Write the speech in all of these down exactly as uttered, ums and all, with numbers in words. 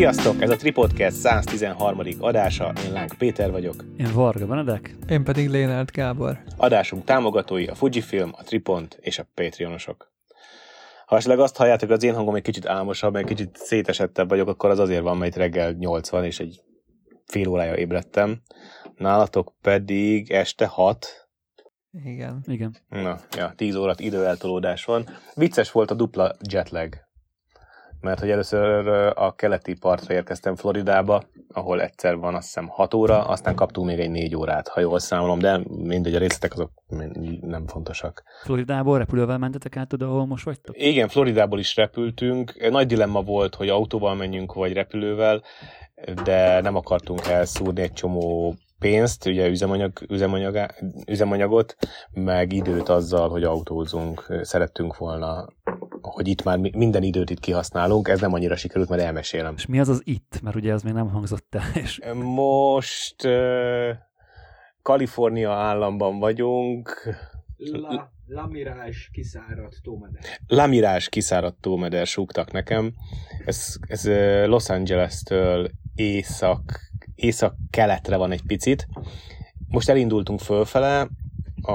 Sziasztok! Ez a Tripodcast száztizenharmadik adása. Én Láng Péter vagyok. Én Varga Benedek. Én pedig Lénárt Gábor. Adásunk támogatói a Fujifilm, a Tripont és a Patreonosok. Ha esetleg azt halljátok, hogy az én hangom egy kicsit álmosabb, egy kicsit szétesettebb vagyok, akkor az azért van, mert reggel nyolc van, és egy fél órája ébredtem. Nálatok pedig este hat. Igen. Igen. Na, ja, tíz órát időeltolódás van. Vicces volt a dupla jetlag. Mert hogy először a keleti partra érkeztem Floridába, ahol egyszer van azt hiszem hat óra, aztán kaptunk még egy négy órát, ha jól számolom, de mindegy, a részletek azok nem fontosak. Floridából repülővel mentetek át oda, ahol most vagytok? Igen, Floridából is repültünk. Nagy dilemma volt, hogy autóval menjünk, vagy repülővel, de nem akartunk elszúrni egy csomó pénzt, ugye üzemanyag, üzemanyag, üzemanyagot, meg időt azzal, hogy autózunk. Szerettünk volna, hogy itt már minden időt itt kihasználunk, ez nem annyira sikerült, mert elmesélem. És mi az az itt? Mert ugye ez még nem hangzott el. És... Most uh, Kalifornia államban vagyunk. La, La Mirage kiszáradt tómeder. La Mirage kiszáradt tómeder súgtak nekem. Ez, ez uh, Los Angeles-től észak észak-keletre van egy picit. Most elindultunk fölfele, a,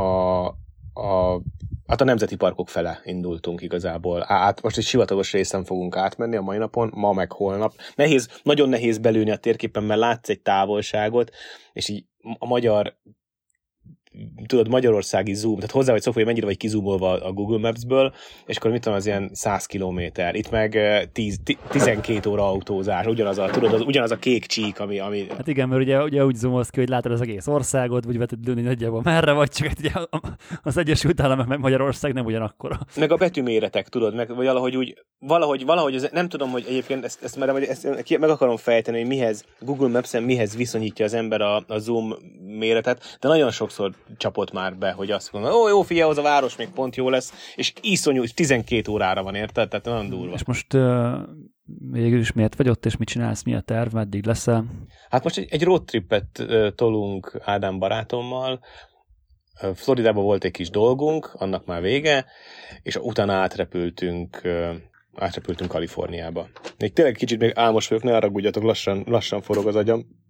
a, hát a nemzeti parkok fele indultunk igazából. Át, most egy sivatagos részen fogunk átmenni a mai napon, ma meg holnap. Nehéz, nagyon nehéz belülni a térképen, mert látsz egy távolságot, és így a magyar, tudod, magyarországi zoom, tehát hozzá vagy szokva, hogy mennyire vagy kizúmolva a Google Maps-ből, és akkor mit tudom, az ilyen száz kilométer, itt meg tíz, tizenkét óra autózás, ugyanaz a, tudod, az, ugyanaz a kék csík, ami... ami... Hát igen, mert ugye, ugye úgy zoomolsz ki, hogy látod az egész országot, vagy vetted dőni nagyjából merre vagy, csak ugye az Egyesült Államok meg Magyarország nem ugyanakkora. Meg a betűméretek, tudod, meg vagy valahogy úgy, valahogy, valahogy az, nem tudom, hogy egyébként ezt, ezt, merem, ezt meg akarom fejteni, hogy mihez, Google Maps-en mihez viszonyítja az ember a, a zoom méretet, de nagyon sokszor csapott már be, hogy azt mondom, ó, jó, figyelj, az a város még pont jó lesz, és iszonyú, tizenkét órára van, érted? Tehát nagyon durva. És most uh, végül is miért vagy ott, és mit csinálsz, mi a terv, meddig leszel? Hát most egy, egy roadtrippet uh, tolunk Ádám barátommal, uh, Floridában volt egy kis dolgunk, annak már vége, és utána átrepültünk uh, átrepültünk Kaliforniába. Még tényleg kicsit még álmos vagyok, ne haragudjatok, lassan, lassan forog az agyam.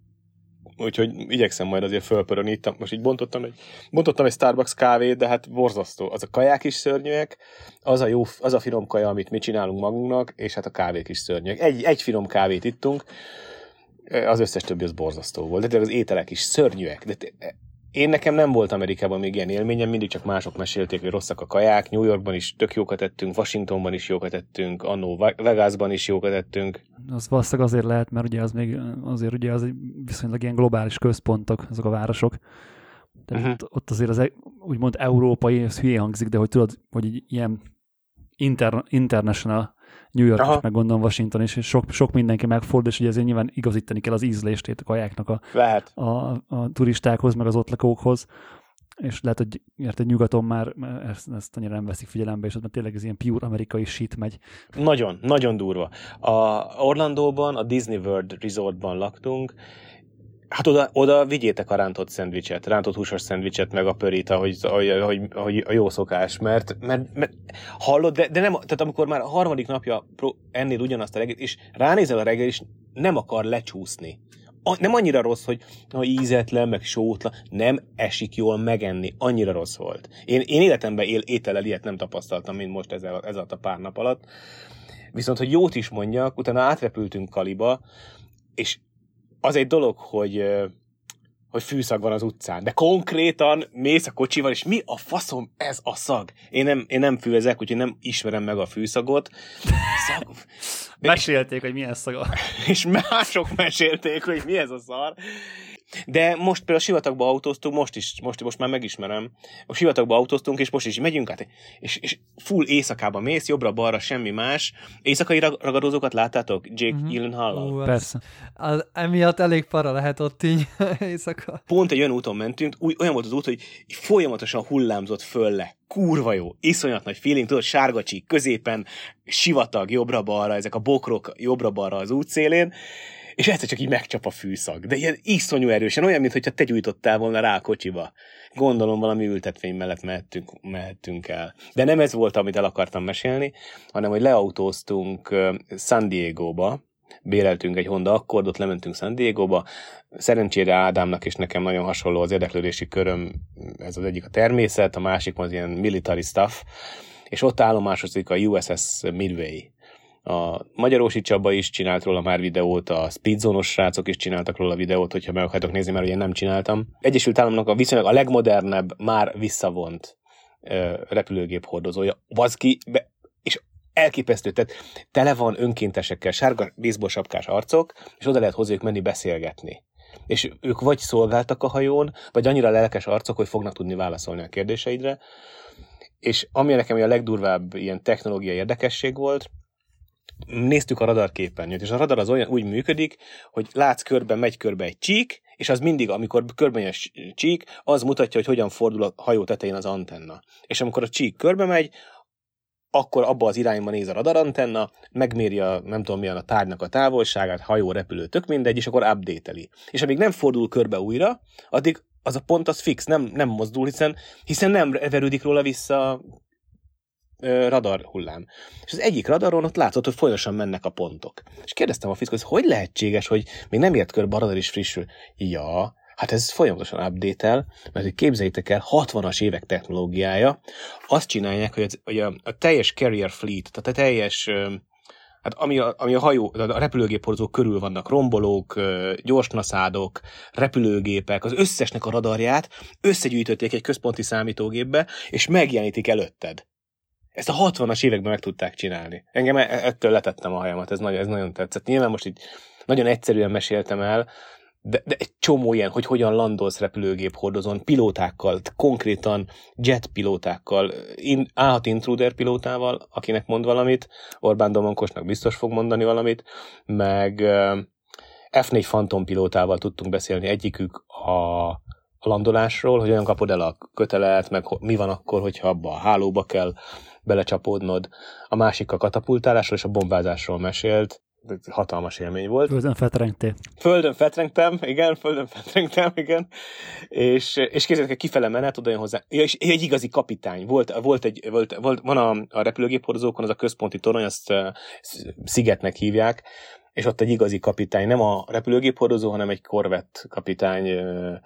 Úgyhogy igyekszem majd azért fölpörölni. Itt most így bontottam egy, bontottam egy Starbucks kávét, de hát borzasztó. Az a kaják is szörnyűek, az a, jó, az a finom kaja, amit mi csinálunk magunknak, és hát a kávék is szörnyűek. Egy, egy finom kávét ittunk, az összes többi az borzasztó volt. De az ételek is szörnyűek. De te, én nekem nem volt Amerikában még ilyen élményem, mindig csak mások mesélték, hogy rosszak a kaják. New Yorkban is tök jókat ettünk, Washingtonban is jókat ettünk, annó Vegasban is jókat ettünk. Az valószínűleg azért lehet, mert ugye az még azért ugye az viszonylag ilyen globális központok, azok a városok. Tehát uh-huh. ott, ott azért az úgymond európai, ez hülye hangzik, de hogy tudod, hogy ilyen inter, international New York Aha. is, meg gondolom Washington is, és sok, sok mindenki megfordul, és ugye ezért nyilván igazítani kell az ízlést a kajáknak a, a, a turistákhoz, meg az ott lakókhoz, és lehet, hogy érted, nyugaton már ezt, ezt annyira nem veszik figyelembe, és ott már tényleg ez ilyen pure amerikai shit megy. Nagyon, nagyon durva. A Orlandóban, a Disney World Resortban laktunk, hát oda, oda vigyétek a rántott szendvicset, rántott húsos szendvicset, meg a pörít, ahogy, ahogy, ahogy a jó szokás, mert, mert, mert hallod, de, de nem, tehát amikor már a harmadik napja ennél ugyanazt a reggelt, és ránézel a reggel, és nem akar lecsúszni. A, nem annyira rossz, hogy na, ízetlen, meg sótlan, nem esik jól megenni, annyira rossz volt. Én, én életemben él, étellel ilyet nem tapasztaltam, mint most ezzel, ezzel a pár nap alatt. Viszont, hogy jót is mondjak, utána átrepültünk Kaliba, és az egy dolog, hogy, hogy fűszag van az utcán, de konkrétan mész a kocsival, és mi a faszom ez a szag? Én nem, én nem fűzek, úgyhogy nem ismerem meg a fűszagot. Szag... De... Mesélték, hogy milyen szaga. És mások mesélték, hogy mi ez a szar. De most például sivatagba autóztunk, most is, most, most már megismerem, a sivatagba autóztunk, és most is megyünk át, és, és full éjszakában mész, jobbra-balra, semmi más. Éjszakai rag- ragadozókat láttátok? Jake uh-huh. Gyllenhaal-al? Persze. Az, emiatt elég para lehet ott így éjszaka. Pont egy olyan úton mentünk, úgy, olyan volt az út, hogy folyamatosan hullámzott föl le. Kurva jó, iszonyat nagy feeling, tudod, sárga csík középen, sivatag jobbra-balra, ezek a bokrok jobbra-balra az út szélén, és egyszer csak így megcsap a fűszag. De ilyen iszonyú erősen, olyan, mintha te gyújtottál volna rá a kocsiba. Gondolom valami ültetvény mellett mehettünk, mehettünk el. De nem ez volt, amit el akartam mesélni, hanem, hogy leautóztunk San Diegóba, béreltünk egy Honda Accordot, lementünk San Diegóba. Szerencsére Ádámnak és nekem nagyon hasonló az érdeklődési köröm, ez az egyik a természet, a másik az ilyen military stuff, és ott állomásozik a U S S Midway. A Magyarósi Csaba is csinált róla már videót, a speedzónos srácok is csináltak róla videót, hogyha meg akarjátok nézni, mert én nem csináltam. Egyesült Államoknak a viszonylag a legmodernebb, már visszavont repülőgép hordozója. Vaszki, be, és elképesztő, tehát tele van önkéntesekkel, sárga baseball-sapkás arcok, és oda lehet hozzájuk menni beszélgetni. És ők vagy szolgáltak a hajón, vagy annyira lelkes arcok, hogy fognak tudni válaszolni a kérdéseidre. És ami nekem a legdurvább ilyen technológiai érdekesség volt, néztük a radarképernyőt, és a radar az olyan úgy működik, hogy látsz körben, megy körbe egy csík, és az mindig, amikor körben jön a csík, az mutatja, hogy hogyan fordul a hajó tetején az antenna. És amikor a csík körbe megy, akkor abba az irányba néz a radarantenna, megméri a, nem tudom milyen, a tárgynak a távolságát, hajó, repülő, tök mindegy, és akkor update-eli. És amíg nem fordul körbe újra, addig az a pont az fix, nem, nem mozdul, hiszen, hiszen nem verődik róla vissza radar hullám. És az egyik radaron ott látszott, hogy folyamatosan mennek a pontok. És kérdeztem a fickót, hogy hogy lehetséges, hogy még nem ért körbe, a radar is frissül. Ja, hát ez folyamatosan update-el, mert hogy képzeljétek el, hatvanas évek technológiája, azt csinálják, hogy, az, hogy a, a teljes carrier fleet, tehát a teljes, hát ami a, ami a hajó, a repülőgéphordozók körül vannak, rombolók, gyorsnaszádok, repülőgépek, az összesnek a radarját összegyűjtötték egy központi számítógépbe, és megjelenítik előtted. Ezt a hatvanas években meg tudták csinálni. Engem ettől letettem a hajamat, ez nagyon, ez nagyon tetszett. Nyilván most így nagyon egyszerűen meséltem el, de, de egy csomó ilyen, hogy hogyan landolsz repülőgép hordozón, pilótákkal, konkrétan jet pilótákkal, in, á hat Intruder pilótával, akinek mond valamit, Orbán Domonkosnak biztos fog mondani valamit, meg F négy Phantom pilótával tudtunk beszélni, egyikük a a landolásról, hogy olyan kapod el a kötelet, meg mi van akkor, hogyha abba a hálóba kell belecsapódnod. A másik a katapultálásról és a bombázásról mesélt. Hatalmas élmény volt. Földön fetrengtél. Földön fetrengtem, igen, földön fetrengtem, igen. És, és képzeljétek, kifele menet, oda jön hozzá. Ja, és egy igazi kapitány. Volt, volt egy, volt, volt, van a, a repülőgéphordozókon, az a központi torony, azt szigetnek hívják, és ott egy igazi kapitány, nem a repülőgéphordozó, hanem egy korvett kapitány euh,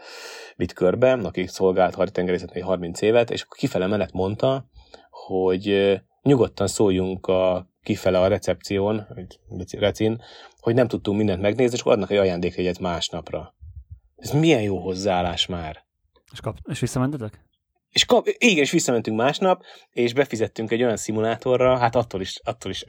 vitt körbe, aki szolgált haditengerészetnél harminc évet, és kifele mellett mondta, hogy euh, nyugodtan szóljunk a, kifele a recepción, recin, hogy nem tudtunk mindent megnézni, és adnak egy ajándékjegyet másnapra. Ez milyen jó hozzáállás már. És, kap- és visszamentetek? És kap- igen, és visszamentünk másnap, és befizettünk egy olyan szimulátorra, hát attól is, attól is...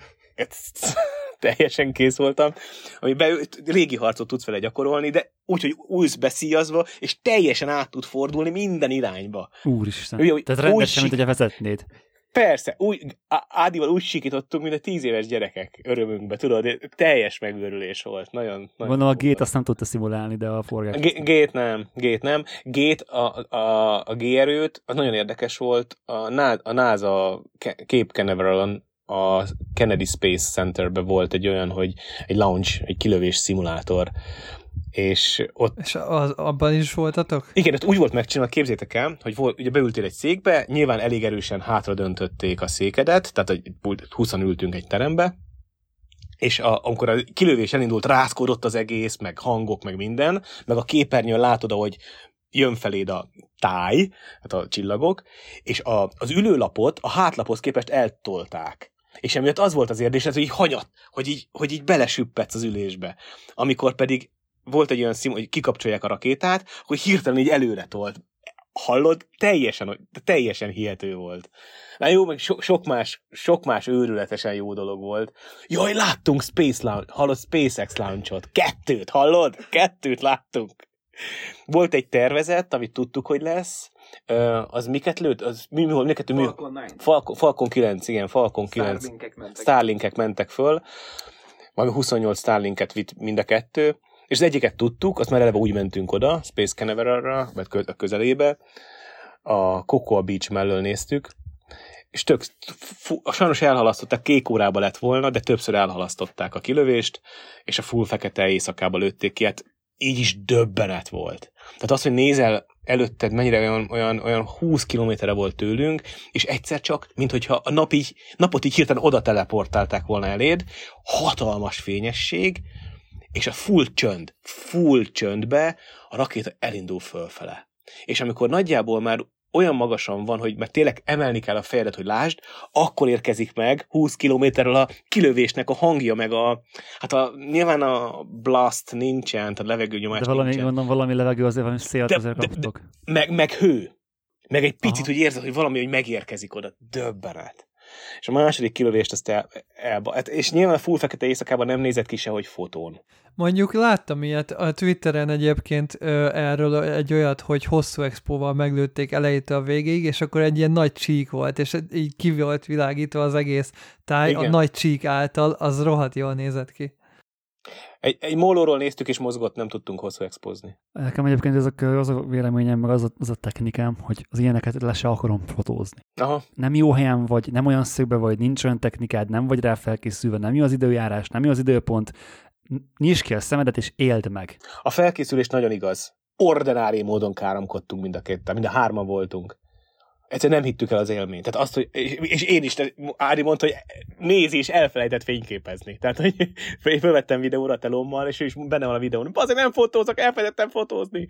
teljesen kész voltam, amiben régi harcot tudsz vele gyakorolni, de úgy, hogy újsz beszíjazva, és teljesen át tud fordulni minden irányba. Úristen, úgy, tehát rendesen, mint hogyha vezetnéd. Persze, úgy, Ádival úgy sikítottunk, mint a tíz éves gyerekek örömünkbe, tudod, teljes megőrülés volt. Nagyon, nagyon Gondolom a gét azt nem tudta szimulálni, de a forgás... G- gét nem, gét nem. Gét, a, a, a G-erőt, az nagyon érdekes volt, a, Ná, a NASA Cape Canaveralon a Kennedy Space Centerben volt egy olyan, hogy egy launch, egy kilövés szimulátor, és ott... És az, abban is voltatok? Igen, ott úgy volt megcsinálva, képzétek el, hogy volt, ugye beültél egy székbe, nyilván elég erősen hátra döntötték a székedet, tehát húszan ültünk egy terembe, és a, amikor a kilövés elindult, rászkodott az egész, meg hangok, meg minden, meg a képernyőn látod, ahogy jön feléd a táj, hát a csillagok, és a, az ülőlapot a hátlaphoz képest eltolták. És emiatt az volt az érdés, hogy így hanyat, hogy így, hogy így belesüppedsz az ülésbe. Amikor pedig volt egy olyan szim, hogy kikapcsolják a rakétát, hogy hirtelen így előre tolt. Hallod? Teljesen, teljesen hihető volt. Na jó, meg so, sok, más, sok más őrületesen jó dolog volt. Jaj, láttunk Space Launch, hallod, SpaceX Launch-ot. Kettőt, hallod? Kettőt láttunk. Volt egy tervezet, amit tudtuk, hogy lesz. Az miket lőtt? Az mi, mi, mi, mi, mi, Falcon, Falcon kilenc, igen, Falcon kilenc. Starlinkek mentek, Starlinkek mentek föl. Majd huszonnyolc Starlinket vitt mind a kettő. És az egyiket tudtuk, azt már eleve úgy mentünk oda, Space Canaveralra, vagy a közelébe. A Cocoa Beach mellől néztük. És tök, fú, sajnos elhalasztották, kék órába lett volna, de többször elhalasztották a kilövést, és a full fekete éjszakába lőtték ki. Hát így is döbbenet volt. Tehát az, hogy nézel előtted mennyire olyan, olyan, olyan húsz kilométerre volt tőlünk, és egyszer csak, minthogyha a nap így, napot így hirtelen oda teleportálták volna eléd, hatalmas fényesség, és a full csönd, full csöndbe a rakéta elindul fölfele. És amikor nagyjából már olyan magasan van, hogy már tényleg emelni kell a fejedet, hogy lásd, akkor érkezik meg húsz kilométerről a kilövésnek a hangja, meg a... Hát a, nyilván a blast nincsen, a levegőnyomás nincsen. De valami, nincsen. Mondom, valami levegő azért, valami szélt de, azért kaptok. De, de, meg, meg hő. Meg egy picit, aha, hogy érzed, hogy valami, hogy megérkezik oda. Döbbenet. És a második kilövést azt el... el és nyilván a full fekete éjszakában nem nézett ki sehogy fotón. Mondjuk láttam ilyet a Twitteren egyébként erről egy olyat, hogy hosszú expóval meglőtték elejétől a végéig, és akkor egy ilyen nagy csík volt, és így ki volt világítva az egész táj, igen, a nagy csík által, az rohadt jól nézett ki. Egy, egy mólóról néztük, és mozgott, nem tudtunk hosszú expózni. Nekem egyébként ez a, az a véleményem, meg az a, az a technikám, hogy az ilyeneket le se akarom fotózni. Aha. Nem jó helyen vagy, nem olyan szögbe vagy, nincs olyan technikád, nem vagy rá felkészülve, nem jó az időjárás, nem jó az időpont. Nyisd ki a szemedet, és éld meg. A felkészülés nagyon igaz. Ordinári módon káromkodtunk mind a ketten, mind a hárman voltunk. Egyszerűen nem hittük el az élményt. Tehát azt, hogy, és én is, Ári mondta, hogy nézi, és elfelejtett fényképezni. Tehát, hogy fölvettem videóra a telommal, és ő is benne van a videón. Azért nem fotózok, elfelejtettem fotózni.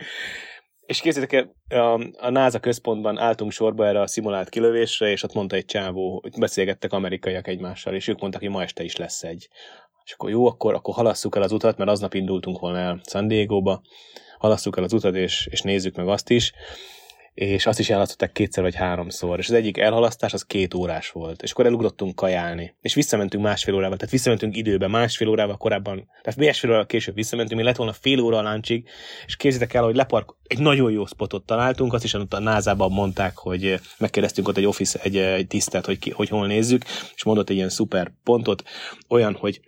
És készítek, a NASA központban álltunk sorba erre a szimulált kilövésre, és ott mondta egy csávó, hogy beszélgettek amerikaiak egymással, és ők mondtak, hogy ma este is lesz egy. És akkor jó, akkor, akkor halasszuk el az utat, mert aznap indultunk volna el San Diegóba, halasszuk el az utat, és, és nézzük meg azt is. És azt is elhalasztották kétszer vagy háromszor. És az egyik elhalasztás az két órás volt. És akkor elugrottunk kajálni. És visszamentünk másfél órával. Tehát visszamentünk időben, másfél órával korábban. Tehát másfél órával később visszamentünk, mi lett volna fél óra a láncsig. És képzeljétek el, hogy lepark... egy nagyon jó spotot találtunk. Azt is a nászában mondták, hogy megkérdeztünk ott egy office, egy, egy tisztelt, hogy, ki, hogy hol nézzük. És mondott egy ilyen szuper pontot. Olyan, hogy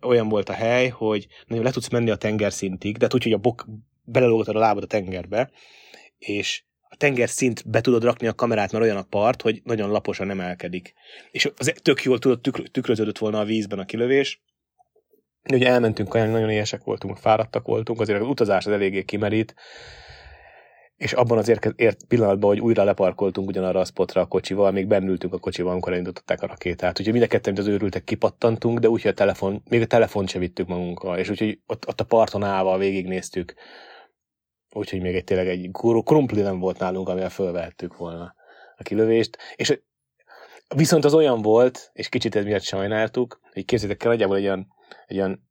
olyan volt a hely, hogy le tudsz menni a tengerszintig, de úgy, hogy a bok... belelógatod a lábad a tengerbe, és a tengerszint be tudod rakni a kamerát, mert olyan a part, hogy nagyon laposan emelkedik. És az tök jól tudod, tükröződött volna a vízben a kilövés. Ugye elmentünk kajálni, nagyon éhesek voltunk, fáradtak voltunk, azért az utazás az eléggé kimerít, és abban az ért pillanatban, hogy újra leparkoltunk ugyanarra a spotra a kocsival, még bennültünk a kocsival, amikor elindították a rakétát. Úgyhogy mind a ketten, mint az őrültek, kipattantunk, de úgyhogy a telefon, még a telefont se vittük magunkkal, és úgyhogy ott, ott a parton állva végignéztük. Úgyhogy még egy tényleg egy krumpli nem volt nálunk, amivel fölvehettük volna a kilövést. És viszont az olyan volt, és kicsit ez miatt sajnáltuk, hogy képzeljétek el, nagyjából egy olyan, egy olyan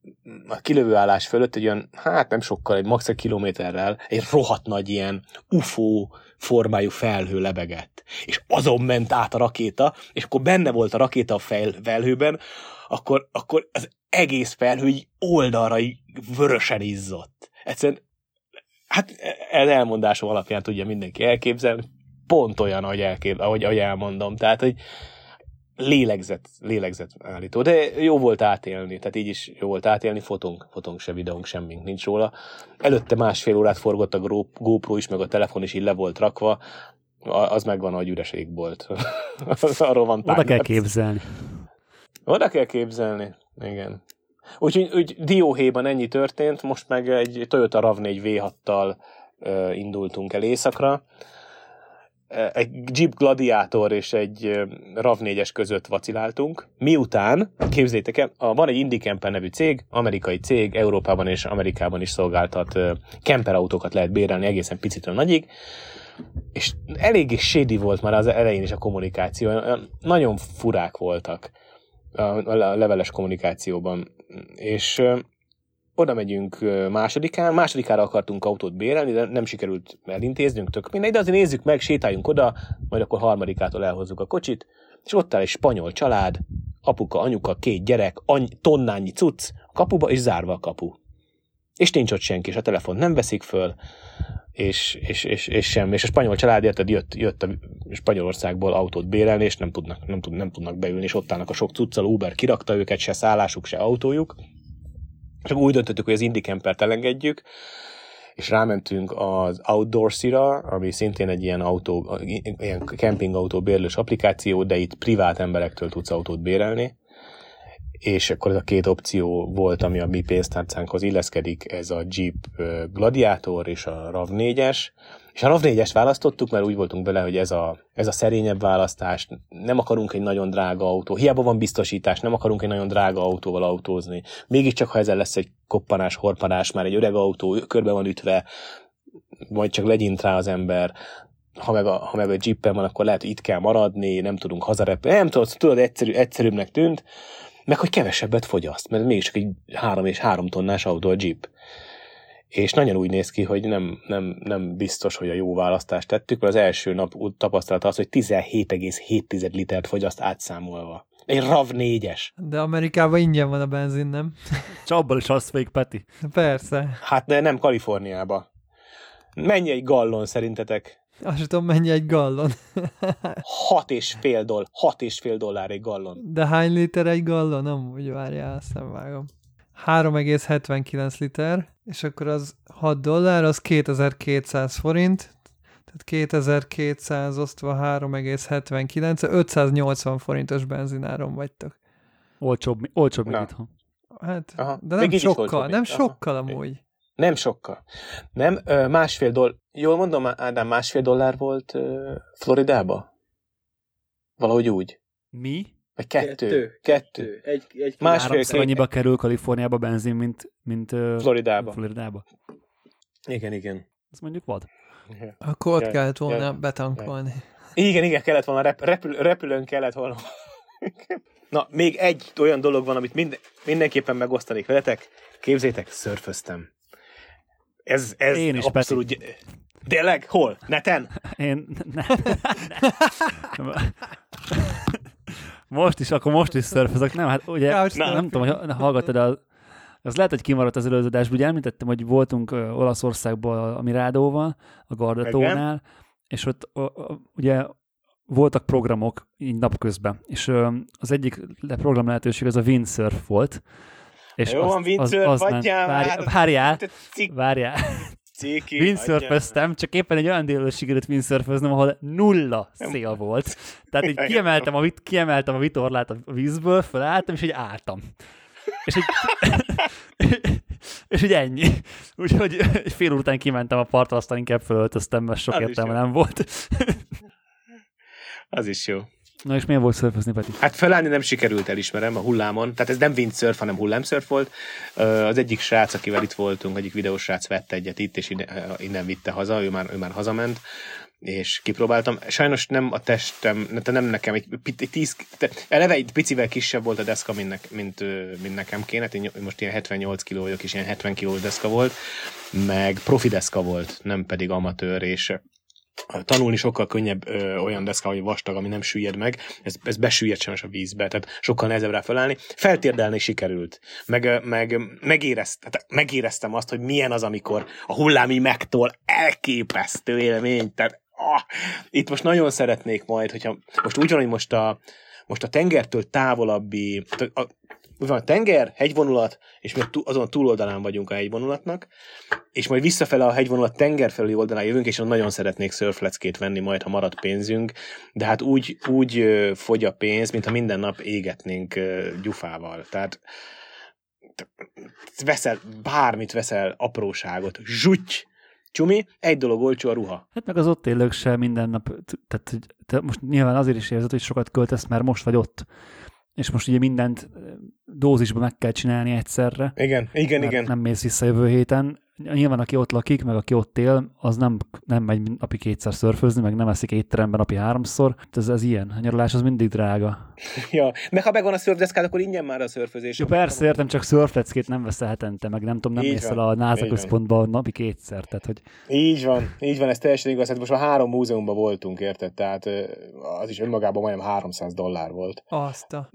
a kilövőállás fölött, egy olyan, hát nem sokkal, egy max. Egy kilométerrel, egy rohadt nagy ilyen u f o formájú felhő lebegett. És azon ment át a rakéta, és akkor benne volt a rakéta a felhőben, akkor, akkor az egész felhő így oldalra így vörösen izzott. Egyszerűen hát ez elmondásom alapján tudja mindenki elképzelni, pont olyan, ahogy, elkép, ahogy, ahogy elmondom. Tehát, hogy lélegzett, lélegzett állító. De jó volt átélni, tehát így is jó volt átélni, fotónk, fotónk se, videónk, semmink nincs róla. Előtte másfél órát forgott a GoPro is, meg a telefon is így le volt rakva, az megvan, hogy üres égbolt. Arról van tánc. Oda kell képzelni. Oda kell képzelni, igen. Úgyhogy úgy, dióhéjban ennyi történt, most meg egy Toyota RAV négy vé hattal ö, indultunk el éjszakra. Egy Jeep Gladiator és egy RAV négyes között vaciláltunk. Miután, képzeljétek el, a, van egy Indy Camper nevű cég, amerikai cég, Európában és Amerikában is szolgáltat ö, camperautókat lehet bérelni egészen picitől nagyig, és eléggé shady volt már az elején is a kommunikáció, nagyon furák voltak a leveles kommunikációban, és ö, oda megyünk másodikán, másodikára akartunk autót bérelni, de nem sikerült elintéznünk, tök mindegy, de azért nézzük meg, sétáljunk oda, majd akkor harmadikától elhozzuk a kocsit, és ott áll egy spanyol család, apuka, anyuka, két gyerek, any- tonnányi cucc a kapuba, és zárva a kapu. És nincs ott senki, és a telefont nem veszik föl, és, és, és, és semmi. És a spanyol család, érted, jött, jött a Spanyolországból autót bérelni, és nem tudnak, nem, tud, nem tudnak beülni, és ott állnak a sok cuccal, Uber kirakta őket, se szállásuk, se autójuk. Csak úgy döntöttük, hogy az Indy Campert elengedjük, és rámentünk az Outdoorsira, ami szintén egy ilyen autó, ilyen kempingautó bérlős applikáció, de itt privát emberektől tudsz autót bérelni. És akkor ez a két opció volt, ami a mi pénztárcánkhoz illeszkedik, ez a Jeep Gladiator és a RAV négyes, És a RAV négyest választottuk, mert úgy voltunk vele, hogy ez a, ez a szerényebb választás, nem akarunk egy nagyon drága autó, hiába van biztosítás, nem akarunk egy nagyon drága autóval autózni. Mégiscsak, ha ezen lesz egy koppanás, horpanás, már egy öreg autó, körbe van ütve, vagy csak legyint rá az ember, ha meg a, ha meg a Jeep-en van, akkor lehet, hogy itt kell maradni, nem tudunk hazarepülni, nem tudod, tudod egyszerű, egyszerűbbnek tűnt, meg hogy kevesebbet fogyaszt, mert mégiscsak egy három és három tonnás autó a Jeep. És nagyon úgy néz ki, hogy nem, nem, nem biztos, hogy a jó választást tettük, mert az első nap úgy tapasztalta az, hogy tizenhét egész hét tized litert fogyaszt átszámolva. Egy RAV négyes. De Amerikában ingyen van a benzin, nem? Csak abban is azt még, Peti. Persze. Hát de nem Kaliforniában. Mennyi egy gallon szerintetek? Azt tudom, mennyi egy gallon. Hat és fél dollár. Hat és fél dollár egy gallon. De hány liter egy gallon? Amúgy várjál, azt nem vágom. három egész hetvenkilenc liter, és akkor az hat dollár, az kétezer-kétszáz forint, tehát kétezer-kétszáz osztva három egész hetvenkilenc, ötszáznyolcvan forintos benzináron vagytok. Olcsóbb, olcsóbb mint itthon. Hát, aha, de nem sokkal, nem sokkal amúgy. Nem sokkal. Nem, másfél dollár, jól mondom, Ádám, másfél dollár volt Floridába? Valahogy úgy. Mi? Vagy kettő. Kettő. kettő. Egy, egy Másfél annyiba kerül Kaliforniába benzin, mint, mint Floridába. Floridába. Igen, igen. Ez mondjuk vad. Igen. Akkor ott igen, kellett volna igen, betankolni. Igen. igen, igen, kellett volna, repül, repülőn kellett volna. Na, még egy olyan dolog van, amit minden, mindenképpen megosztanék veletek. Képzétek, szörföztem. Ez, ez Én is abszolút... Peti. Tényleg? Hol? Neten? Én... Ne, ne, ne. Most is, akkor most is szörfözök. Nem, hát ugye, Kács, nem, nem tudom, hogy hallgattad, de az lehet, hogy kimaradt az előző adásból. Ugye említettem, hogy voltunk Olaszországban a Mirádóval, a Gardatónál, és ott ugye voltak programok így napközben, és az egyik program lehetőség az a windsurf volt. És jó, van windsurf, adjál már! Várjál, várjál! Ciki, windsurföztem, csak éppen egy olyan délelőtt sikerült windsurföznöm, ahol nulla szél volt. Tehát így kiemeltem a, vit- kiemeltem a vitorlát a vízből, felálltam, és így álltam. És így, és így ennyi. Úgyhogy fél óra után kimentem a partra, aztán inkább felöltöztem, mert sok értelme nem volt. Az is jó. Na és milyen volt szörfözni, Peti? Hát felállni nem sikerült, elismerem, a hullámon. Tehát ez nem windsurf, hanem hullámszörf volt. Az egyik srác, akivel itt voltunk, egyik videós srác vett egyet itt, és innen, innen vitte haza, ő már, ő már hazament, és kipróbáltam. Sajnos nem a testem, nem nekem, egy, egy tíz, eleve egy picivel kisebb volt a deszka, mint, ne, mint, mint nekem kéne. Én most ilyen hetvennyolc kiló vagyok, és ilyen hetven kilós deszka volt, meg profi deszka volt, nem pedig amatőr, és... tanulni sokkal könnyebb ö, olyan deszka, hogy vastag, ami nem süllyed meg, ez, ez besüllyed sajnos a vízbe, tehát sokkal nehezebb rá felállni. Feltérdelni sikerült, meg, meg megérezt, tehát megéreztem azt, hogy milyen az, amikor a hullámi megtól elképesztő élmény, tehát ah, itt most nagyon szeretnék majd, hogyha most úgy van, hogy most a, most a tengertől távolabbi, a, a, van a tenger, hegyvonulat, és mi azon a túloldalán vagyunk a hegyvonulatnak, és majd visszafele a hegyvonulat tengerfelüli oldalán jövünk, és nagyon szeretnék szörfleckét venni majd, ha marad pénzünk, de hát úgy, úgy fogy a pénz, mintha minden nap égetnénk gyufával. Tehát veszel, bármit veszel, apróságot, zsutty, csumi, egy dolog olcsó, a ruha. Hát meg az ott élők sem minden nap, tehát te most nyilván azért is érzed, hogy sokat költesz, mert most vagy ott. És most ugye mindent dózisban meg kell csinálni egyszerre. Igen, igen, igen. Nem mész vissza jövő héten. Nyilván aki ott lakik, meg aki ott él, az nem, nem megy napi kétszer szörfözni, meg nem eszik étteremben napi háromszor. Ez, ez ilyen. A nyaralás az mindig drága. Ja, meg ha megvan a szörfdeszkád, akkor ingyen már a szörfözés. Ja, persze, értem, csak szörfleckét nem veszel hetente, meg nem tudom, nem mész el a NASA központba napi kétszer. Tehát, hogy... Így van, így van, ez teljesen igaz. Hát most már három múzeumban voltunk, érted? Tehát az is önmagában majdnem háromszáz dollár volt. Azt a...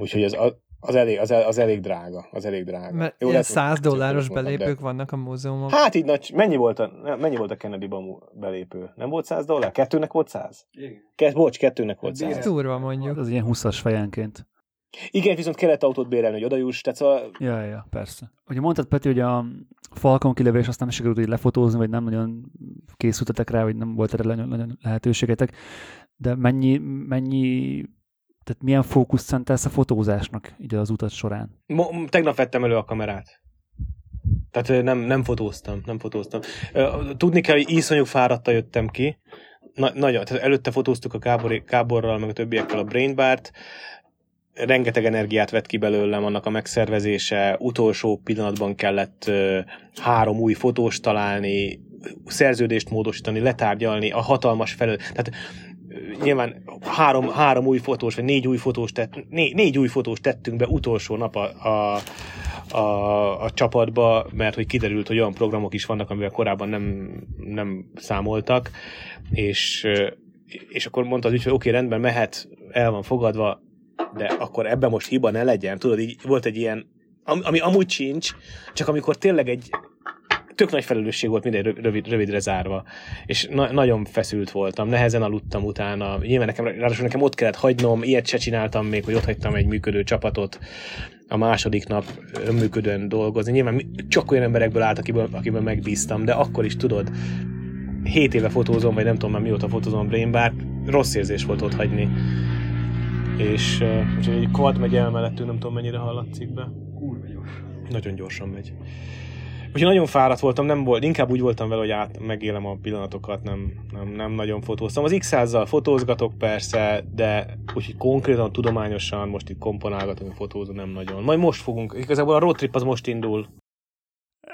Úgyhogy az... A... Az elég, az, el, az elég drága, az elég drága. Mert jó, ilyen száz dolláros belépők de... vannak a múzeumban. Hát így nagy, mennyi volt a, mennyi volt a Kennedy-ban belépő? Nem volt száz dollár? Kettőnek volt száz? Ke, bocs, kettőnek volt száz. Ez durva mondjuk. Az ilyen húszas fejenként. Igen, viszont kellett autót bérelni, hogy odajuss, tehát szóval... Ja, ja, persze. Ugye mondtad, Peti, hogy a Falcon kilövés azt nem sikerült így lefotózni, vagy nem nagyon készültetek rá, vagy nem volt erre nagyon lehetőségetek, de mennyi... mennyi... Tehát milyen fókuszt szentelsz a fotózásnak így az utat során? Mo- tegnap vettem elő a kamerát. Tehát nem, nem fotóztam, nem fotóztam. Tudni kell, hogy iszonyú fáradta jöttem ki. Na, nagyon, tehát előtte fotóztuk a Gábor, Gáborral, meg a többiekkel a Brain Bart. Rengeteg energiát vett ki belőlem annak a megszervezése, utolsó pillanatban kellett ö, három új fotós találni, szerződést módosítani, letárgyalni, a hatalmas felül. Tehát ö, nyilván három, három új fotós, vagy négy új fotós, tett, né, négy új fotós tettünk be utolsó nap a, a, a, a csapatba, mert hogy kiderült, hogy olyan programok is vannak, amivel korábban nem, nem számoltak, és, ö, és akkor mondta az ügy, hogy oké, okay, rendben, mehet, el van fogadva, de akkor ebben most hiba ne legyen. Tudod, így volt egy ilyen, ami amúgy sincs, csak amikor tényleg egy tök nagy felelősség volt minden rövid, rövidre zárva. És na- nagyon feszült voltam, nehezen aludtam utána. Nyilván nekem, ráadásul nekem ott kellett hagynom, ilyet se csináltam még, hogy ott hagytam egy működő csapatot a második nap önműködően dolgozni. Nyilván csak olyan emberekből állt, akiből, akiből megbíztam, de akkor is tudod, hét éve fotózom, vagy nem tudom már mióta fotózom Brain Bar, rossz érzés volt ott hagyni. És uh, most egy quad megy el mellettünk, nem tudom mennyire hallatszik be. Kurva gyorsan. Nagyon gyorsan megy. Úgyhogy nagyon fáradt voltam, nem volt, inkább úgy voltam vele, hogy át, megélem a pillanatokat, nem, nem, nem nagyon fotóztam. Az iksz százzal fotózgatok persze, de úgyhogy konkrétan, tudományosan most itt komponálgatom, fotózom nem nagyon. Majd most fogunk, igazából a road trip az most indul.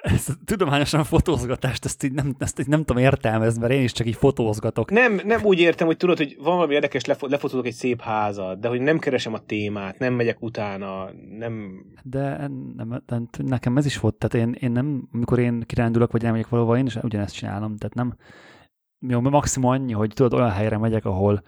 Ez tudományosan fotózgatást, ezt így nem, ezt így nem tudom értelmezni, mert én is csak így fotózgatok. Nem, nem úgy értem, hogy tudod, hogy van valami érdekes, lefo- lefotózok egy szép házat, de hogy nem keresem a témát, nem megyek utána, nem... De nem, nem, nekem ez is volt, tehát én, én nem, amikor én kirándulok, vagy elmegyek valahova, én is ugyanezt csinálom, tehát nem... Jó, maximum annyi, hogy tudod, olyan helyre megyek, ahol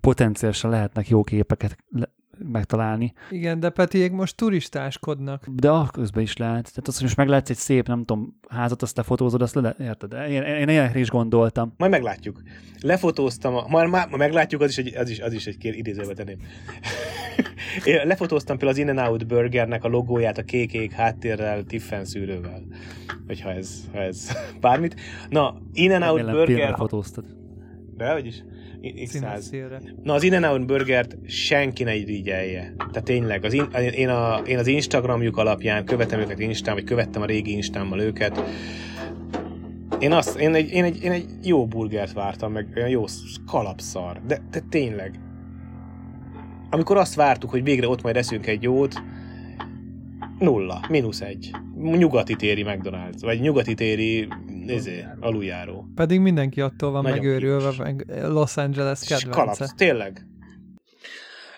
potenciálisan lehetnek jó képeket le- megtalálni. Igen, de Petiék most turistáskodnak. De ah, közben is lehet. Tehát azt, hogy most meglátsz egy szép, nem tudom, házat, azt lefotózod, azt le... Érted? Én, én ilyenekre is gondoltam. Majd meglátjuk. Lefotóztam, a... majd már meglátjuk, az is egy, az is, az is egy kér idézőbe tenném. Lefotóztam például az In-N-Out Burgernek a logóját a kék-kék háttérrel, Tiffen szűrővel. Hogyha ez, ha ez bármit. Na, In-N-Out Burger... fotóztad. De, vagyis... iksz száz. Na, az In-N-Out Burgert senki ne irigyelje. Tehát tényleg, az in, én, a, én az Instagramjuk alapján követem őket Instán, vagy követtem a régi Instámmal őket. Én, azt, én, egy, én, egy, én egy jó burgert vártam, meg olyan jó kalapszar. De, de tényleg. Amikor azt vártuk, hogy végre ott majd eszünk egy jót, nulla, mínusz egy. Nyugati téri McDonald's, vagy nyugati téri nézé, aluljáró. Pedig mindenki attól van nagyon megőrülve, Los Angeles kedvence. Kalapsz, tényleg.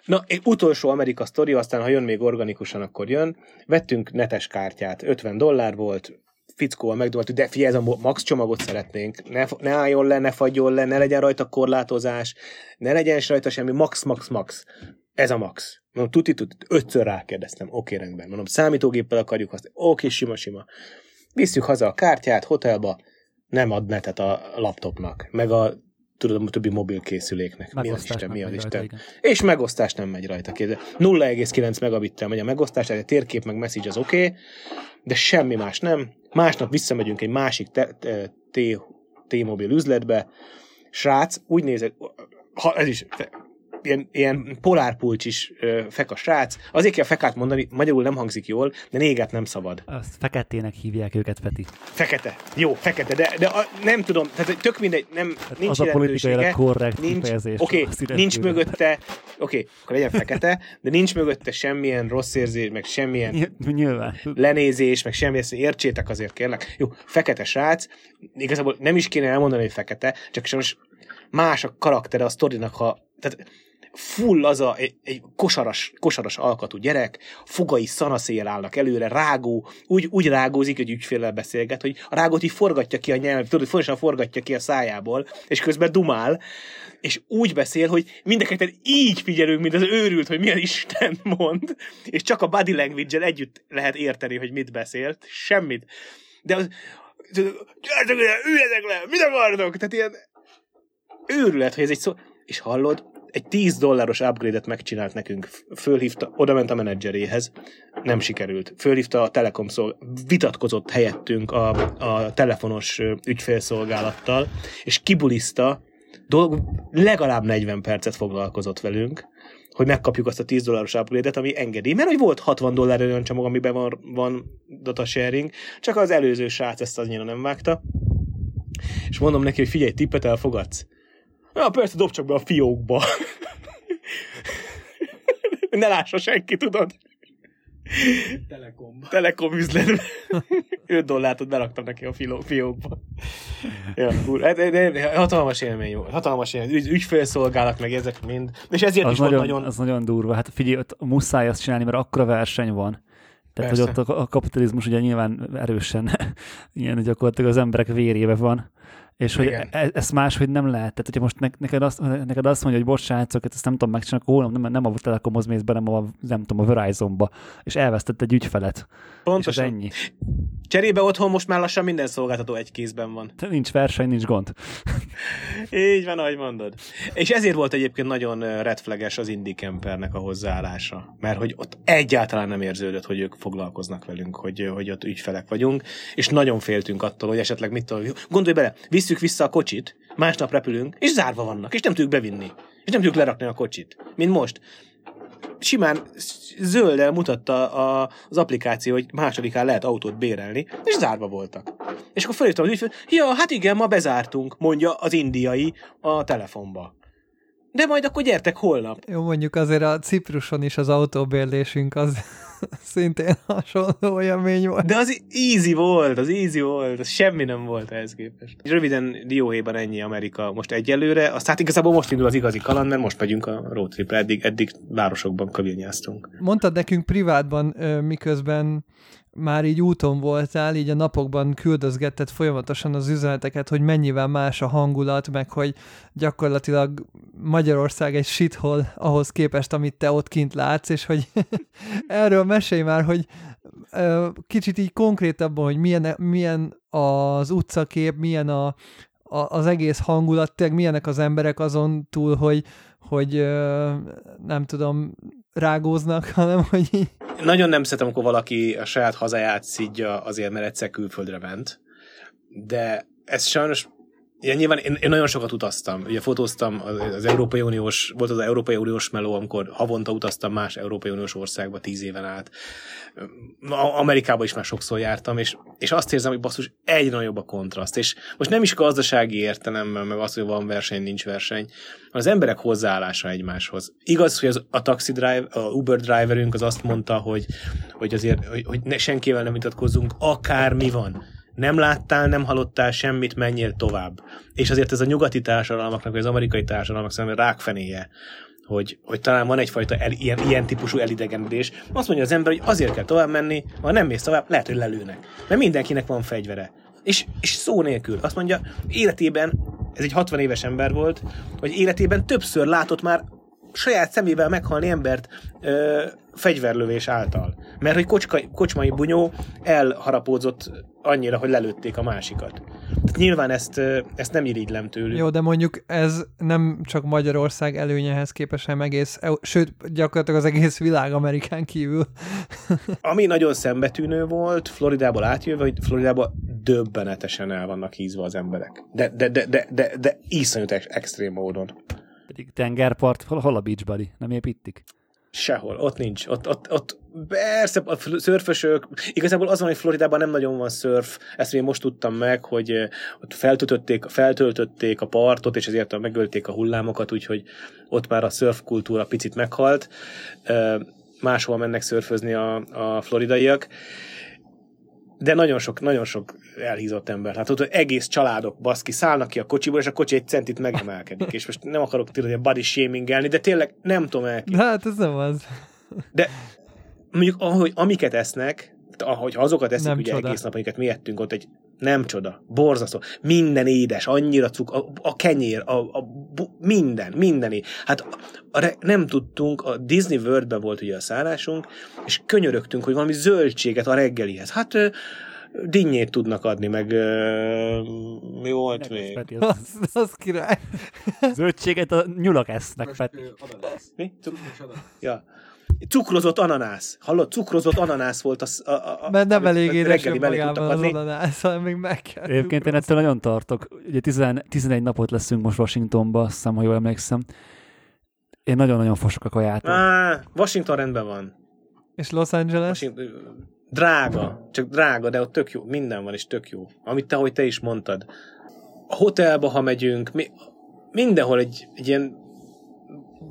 Na, utolsó Amerika sztori, aztán ha jön még organikusan, akkor jön. Vettünk netes kártyát, ötven dollár volt, fickóval megdobáltuk, de figyelj, ez a max csomagot szeretnénk. Ne, ne álljon le, ne fagyjon le, ne legyen rajta korlátozás, ne legyen rajta semmi, max, max, max. Ez a max. Mondom, tuti, tuti, ötször rákérdeztem, oké, okay, rendben. Mondom, számítógéppel akarjuk azt, oké, okay, sima, sima. Visszük haza a kártyát, hotelba, nem ad netet a laptopnak, meg a, tudom, a többi mobilkészüléknek. Mi az Isten, mi az Isten. Rajta, és megosztás nem megy rajta. nulla egész kilenc megabittel megy a megosztás, tehát a térkép meg message az oké, okay, de semmi más nem. Másnap visszamegyünk egy másik T-Mobile üzletbe. Srác, úgy néz, ha ez is... Ilyen, ilyen polárpulcsis ö, feka srác. Azért kell fekát mondani, magyarul nem hangzik jól, de négát nem szabad. Azt feketének hívják őket, Peti. Fekete. Jó, fekete, de, de a, nem tudom, tehát tök mindegy, nem, hát nincs az jelentősége. Az a politikai korrekt kifejezés. Oké, okay, nincs mögötte, oké, okay, akkor legyen fekete, de nincs mögötte semmilyen rossz érzés, meg semmilyen nyilván lenézés, meg semmilyen, értsétek azért, kérlek. Jó, fekete srác, igazából nem is kéne elmondani, hogy fekete, csak sajnos más a karaktere a sztorinak, ha, tehát full az a, egy, egy kosaras, kosaras alkatú gyerek, fogai szanaszéjjel állnak előre, rágó, úgy, úgy rágózik, hogy ügyféllel beszélget, hogy a rágót így forgatja ki a nyelv, tudod, folyamatosan forgatja ki a szájából, és közben dumál, és úgy beszél, hogy mindeket így figyelünk, mint az őrült, hogy milyen Isten mond, és csak a body language-el együtt lehet érteni, hogy mit beszélt, semmit. De az, gyertek le, üljetek le, mit akartok? Tehát ilyen őrület, hogy ez egy szó, és hallod, egy tíz dolláros upgrade-et megcsinált nekünk. Fölhívta, odament a menedzseréhez, nem sikerült. Fölhívta a Telekom szolg... vitatkozott helyettünk a, a telefonos ügyfélszolgálattal, és kibuliszta, dolg... legalább negyven percet foglalkozott velünk, hogy megkapjuk azt a tíz dolláros upgrade-et, ami engedi. Mert hogy volt hatvan dollár előnycsomag, amiben van, van data sharing, csak az előző srác ezt annyira nem vágta. És mondom neki, hogy figyelj, tippet elfogadsz. Na, persze, dob csak be a fiókba. Ne lássa senki, tudod? Telekom. Telekom üzletben. öt dollárt beraktam neki a fiókba. Ja, hatalmas élmény volt. Hatalmas élmény. Ügy, ügyfélszolgálat, meg ezek mind. És ezért az is nagyon, volt nagyon... Az nagyon durva. Hát figyelj, ott muszáj azt csinálni, mert akkora verseny van. Tehát, persze, hogy ott a, a kapitalizmus ugye nyilván erősen ilyen gyakorlatilag az emberek vérébe van. És igen, hogy e- ezt máshogy nem lehet. Tehát, hogyha most ne- neked, azt, neked azt mondja, hogy bocsánatszok, ezt nem tudom megcsinálni, akkor nem, nem a Telekomhoz mész be, nem a, nem tudom, a Verizonba. És elvesztett egy ügyfelet. Pontosan. És ennyi. Cserébe otthon most már lassan minden szolgáltató egy kézben van. Te nincs verseny, nincs gond. Így van, ahogy mondod. És ezért volt egyébként nagyon red flag-es az Indie Campernek a hozzáállása. Mert hogy ott egyáltalán nem érződött, hogy ők foglalkoznak velünk, hogy, hogy ott ügyfelek vagyunk, és nagyon féltünk attól, hogy esetleg mit tudom. Gondolj bele, visszük vissza a kocsit, másnap repülünk, és zárva vannak, és nem tudjuk bevinni, és nem tudjuk lerakni a kocsit, mint most. Simán zölddel mutatta a, az applikáció, hogy másodikán lehet autót bérelni, és zárva voltak. És akkor felírtam az ügyfél, ja, hát igen, ma bezártunk, mondja az indiai a telefonba. De majd akkor gyertek holnap. Jó, mondjuk azért a Cipruson is az autóbérlésünk az szintén hasonló élmény volt. De az easy volt, az easy volt, az semmi nem volt ehhez képest. És röviden dióhéjban ennyi Amerika most egyelőre, azt hát igazából most indul az igazi kaland, mert most megyünk a roadtripre, eddig, eddig városokban kavilnyáztunk. Mondtad nekünk privátban, miközben már így úton voltál, így a napokban küldözgetted folyamatosan az üzeneteket, hogy mennyivel más a hangulat, meg hogy gyakorlatilag Magyarország egy shithole ahhoz képest, amit te ott kint látsz, és hogy erről mesélj már, hogy ö, kicsit így konkrétabban, hogy milyen, milyen az utcakép, milyen a, a, az egész hangulat, tényleg milyenek az emberek azon túl, hogy, hogy ö, nem tudom, rágóznak, hanem hogy így... Nagyon nem szeretem, amikor valaki a saját hazáját szidja azért, mert egyszer külföldre ment. De ez sajnos... Ja, nyilván én, én nagyon sokat utaztam. Ugye fotóztam az, az Európai Uniós... Volt az Európai Uniós meló, amikor havonta utaztam más Európai Uniós országba tíz éven át. Amerikában is már sokszor jártam, és, és azt érzem, hogy basszus, egyre nagyobb a kontraszt. És most nem is gazdasági értelemben, meg az, hogy van verseny, nincs verseny, az emberek hozzáállása egymáshoz. Igaz, hogy az, a taxi drive, a Uber driverünk az azt mondta, hogy, hogy azért, hogy, hogy ne, senkivel nem vitatkozzunk, akármi van. Nem láttál, nem hallottál semmit, menjél tovább. És azért ez a nyugati társadalmaknak, vagy az amerikai társadalmaknak szerintem rákfenéje, hogy, hogy talán van egyfajta el, ilyen, ilyen típusú elidegenedés. Azt mondja az ember, hogy azért kell tovább menni, ha nem mész tovább, lehet, hogy lelőnek. Mert mindenkinek van fegyvere. És, és szó nélkül. Azt mondja, életében, ez egy hatvan éves ember volt, hogy életében többször látott már saját szemével meghalni embert ö, fegyverlövés által. Mert hogy kocska, kocsmai bunyó elharapódzott annyira, hogy lelőtték a másikat. Tehát nyilván ezt, ezt nem irigylem tőlük. Jó, de mondjuk ez nem csak Magyarország előnyehez képest, hanem egész, sőt, gyakorlatilag az egész világ Amerikán kívül. Ami nagyon szembetűnő volt, Floridából átjövő, hogy Floridában döbbenetesen el vannak hízva az emberek. De, de, de, de, de, de iszonyú extrém módon. Pedig tengerpart, hol a Beach Buddy? Nem épp ittik? Sehol, ott nincs. Ott, ott, ott persze, a szörfösök, igazából az van, hogy Floridában nem nagyon van szörf, ezt még most tudtam meg, hogy ott feltöltötték, feltöltötték a partot, és ezért megölték a hullámokat, úgyhogy ott már a szörfkultúra picit meghalt. Máshol mennek szörfözni a, a floridaiak. De nagyon sok, nagyon sok elhízott ember. Hát ott egész családok, baszki, szállnak ki a kocsiból, és a kocsi egy centit megemelkedik. És most nem akarok tényleg body shamingelni, de tényleg nem tudom elképzelni. De hát ez nem az. De mondjuk, ahogy amiket esznek, ahogy azokat eszik, nem ugye csoda. Egész nap, amiket mi ettünk ott, egy nem csoda, borzasztó, minden édes, annyira cuk, a, a kenyér, a, a bu, minden, mindeni. Hát a, a, nem tudtunk, a Disney Worldben volt ugye a szállásunk, és könyörögtünk, hogy valami zöldséget a reggelihez. Hát ö, dinnyét tudnak adni, meg ö, mi volt még? Az, az király. Zöldséget a nyulak esznek, Peti. Mi? Ja. Cukrozott ananász. Hallod? Cukrozott ananász volt a, a, a, mert nem elég édes magában az ananász, hanem még meg kell. Egyébként én ettől nagyon tartok. Ugye tizenegy napot leszünk most Washingtonba, azt hiszem, ha jól emlékszem. Én nagyon-nagyon fosok a jártam. Á, Washington rendben van. És Los Angeles? Washington, drága, csak drága, de ott tök jó. Minden van, és tök jó. Amit te, ahogy te is mondtad. A hotelba, ha megyünk, mi, mindenhol egy, egy ilyen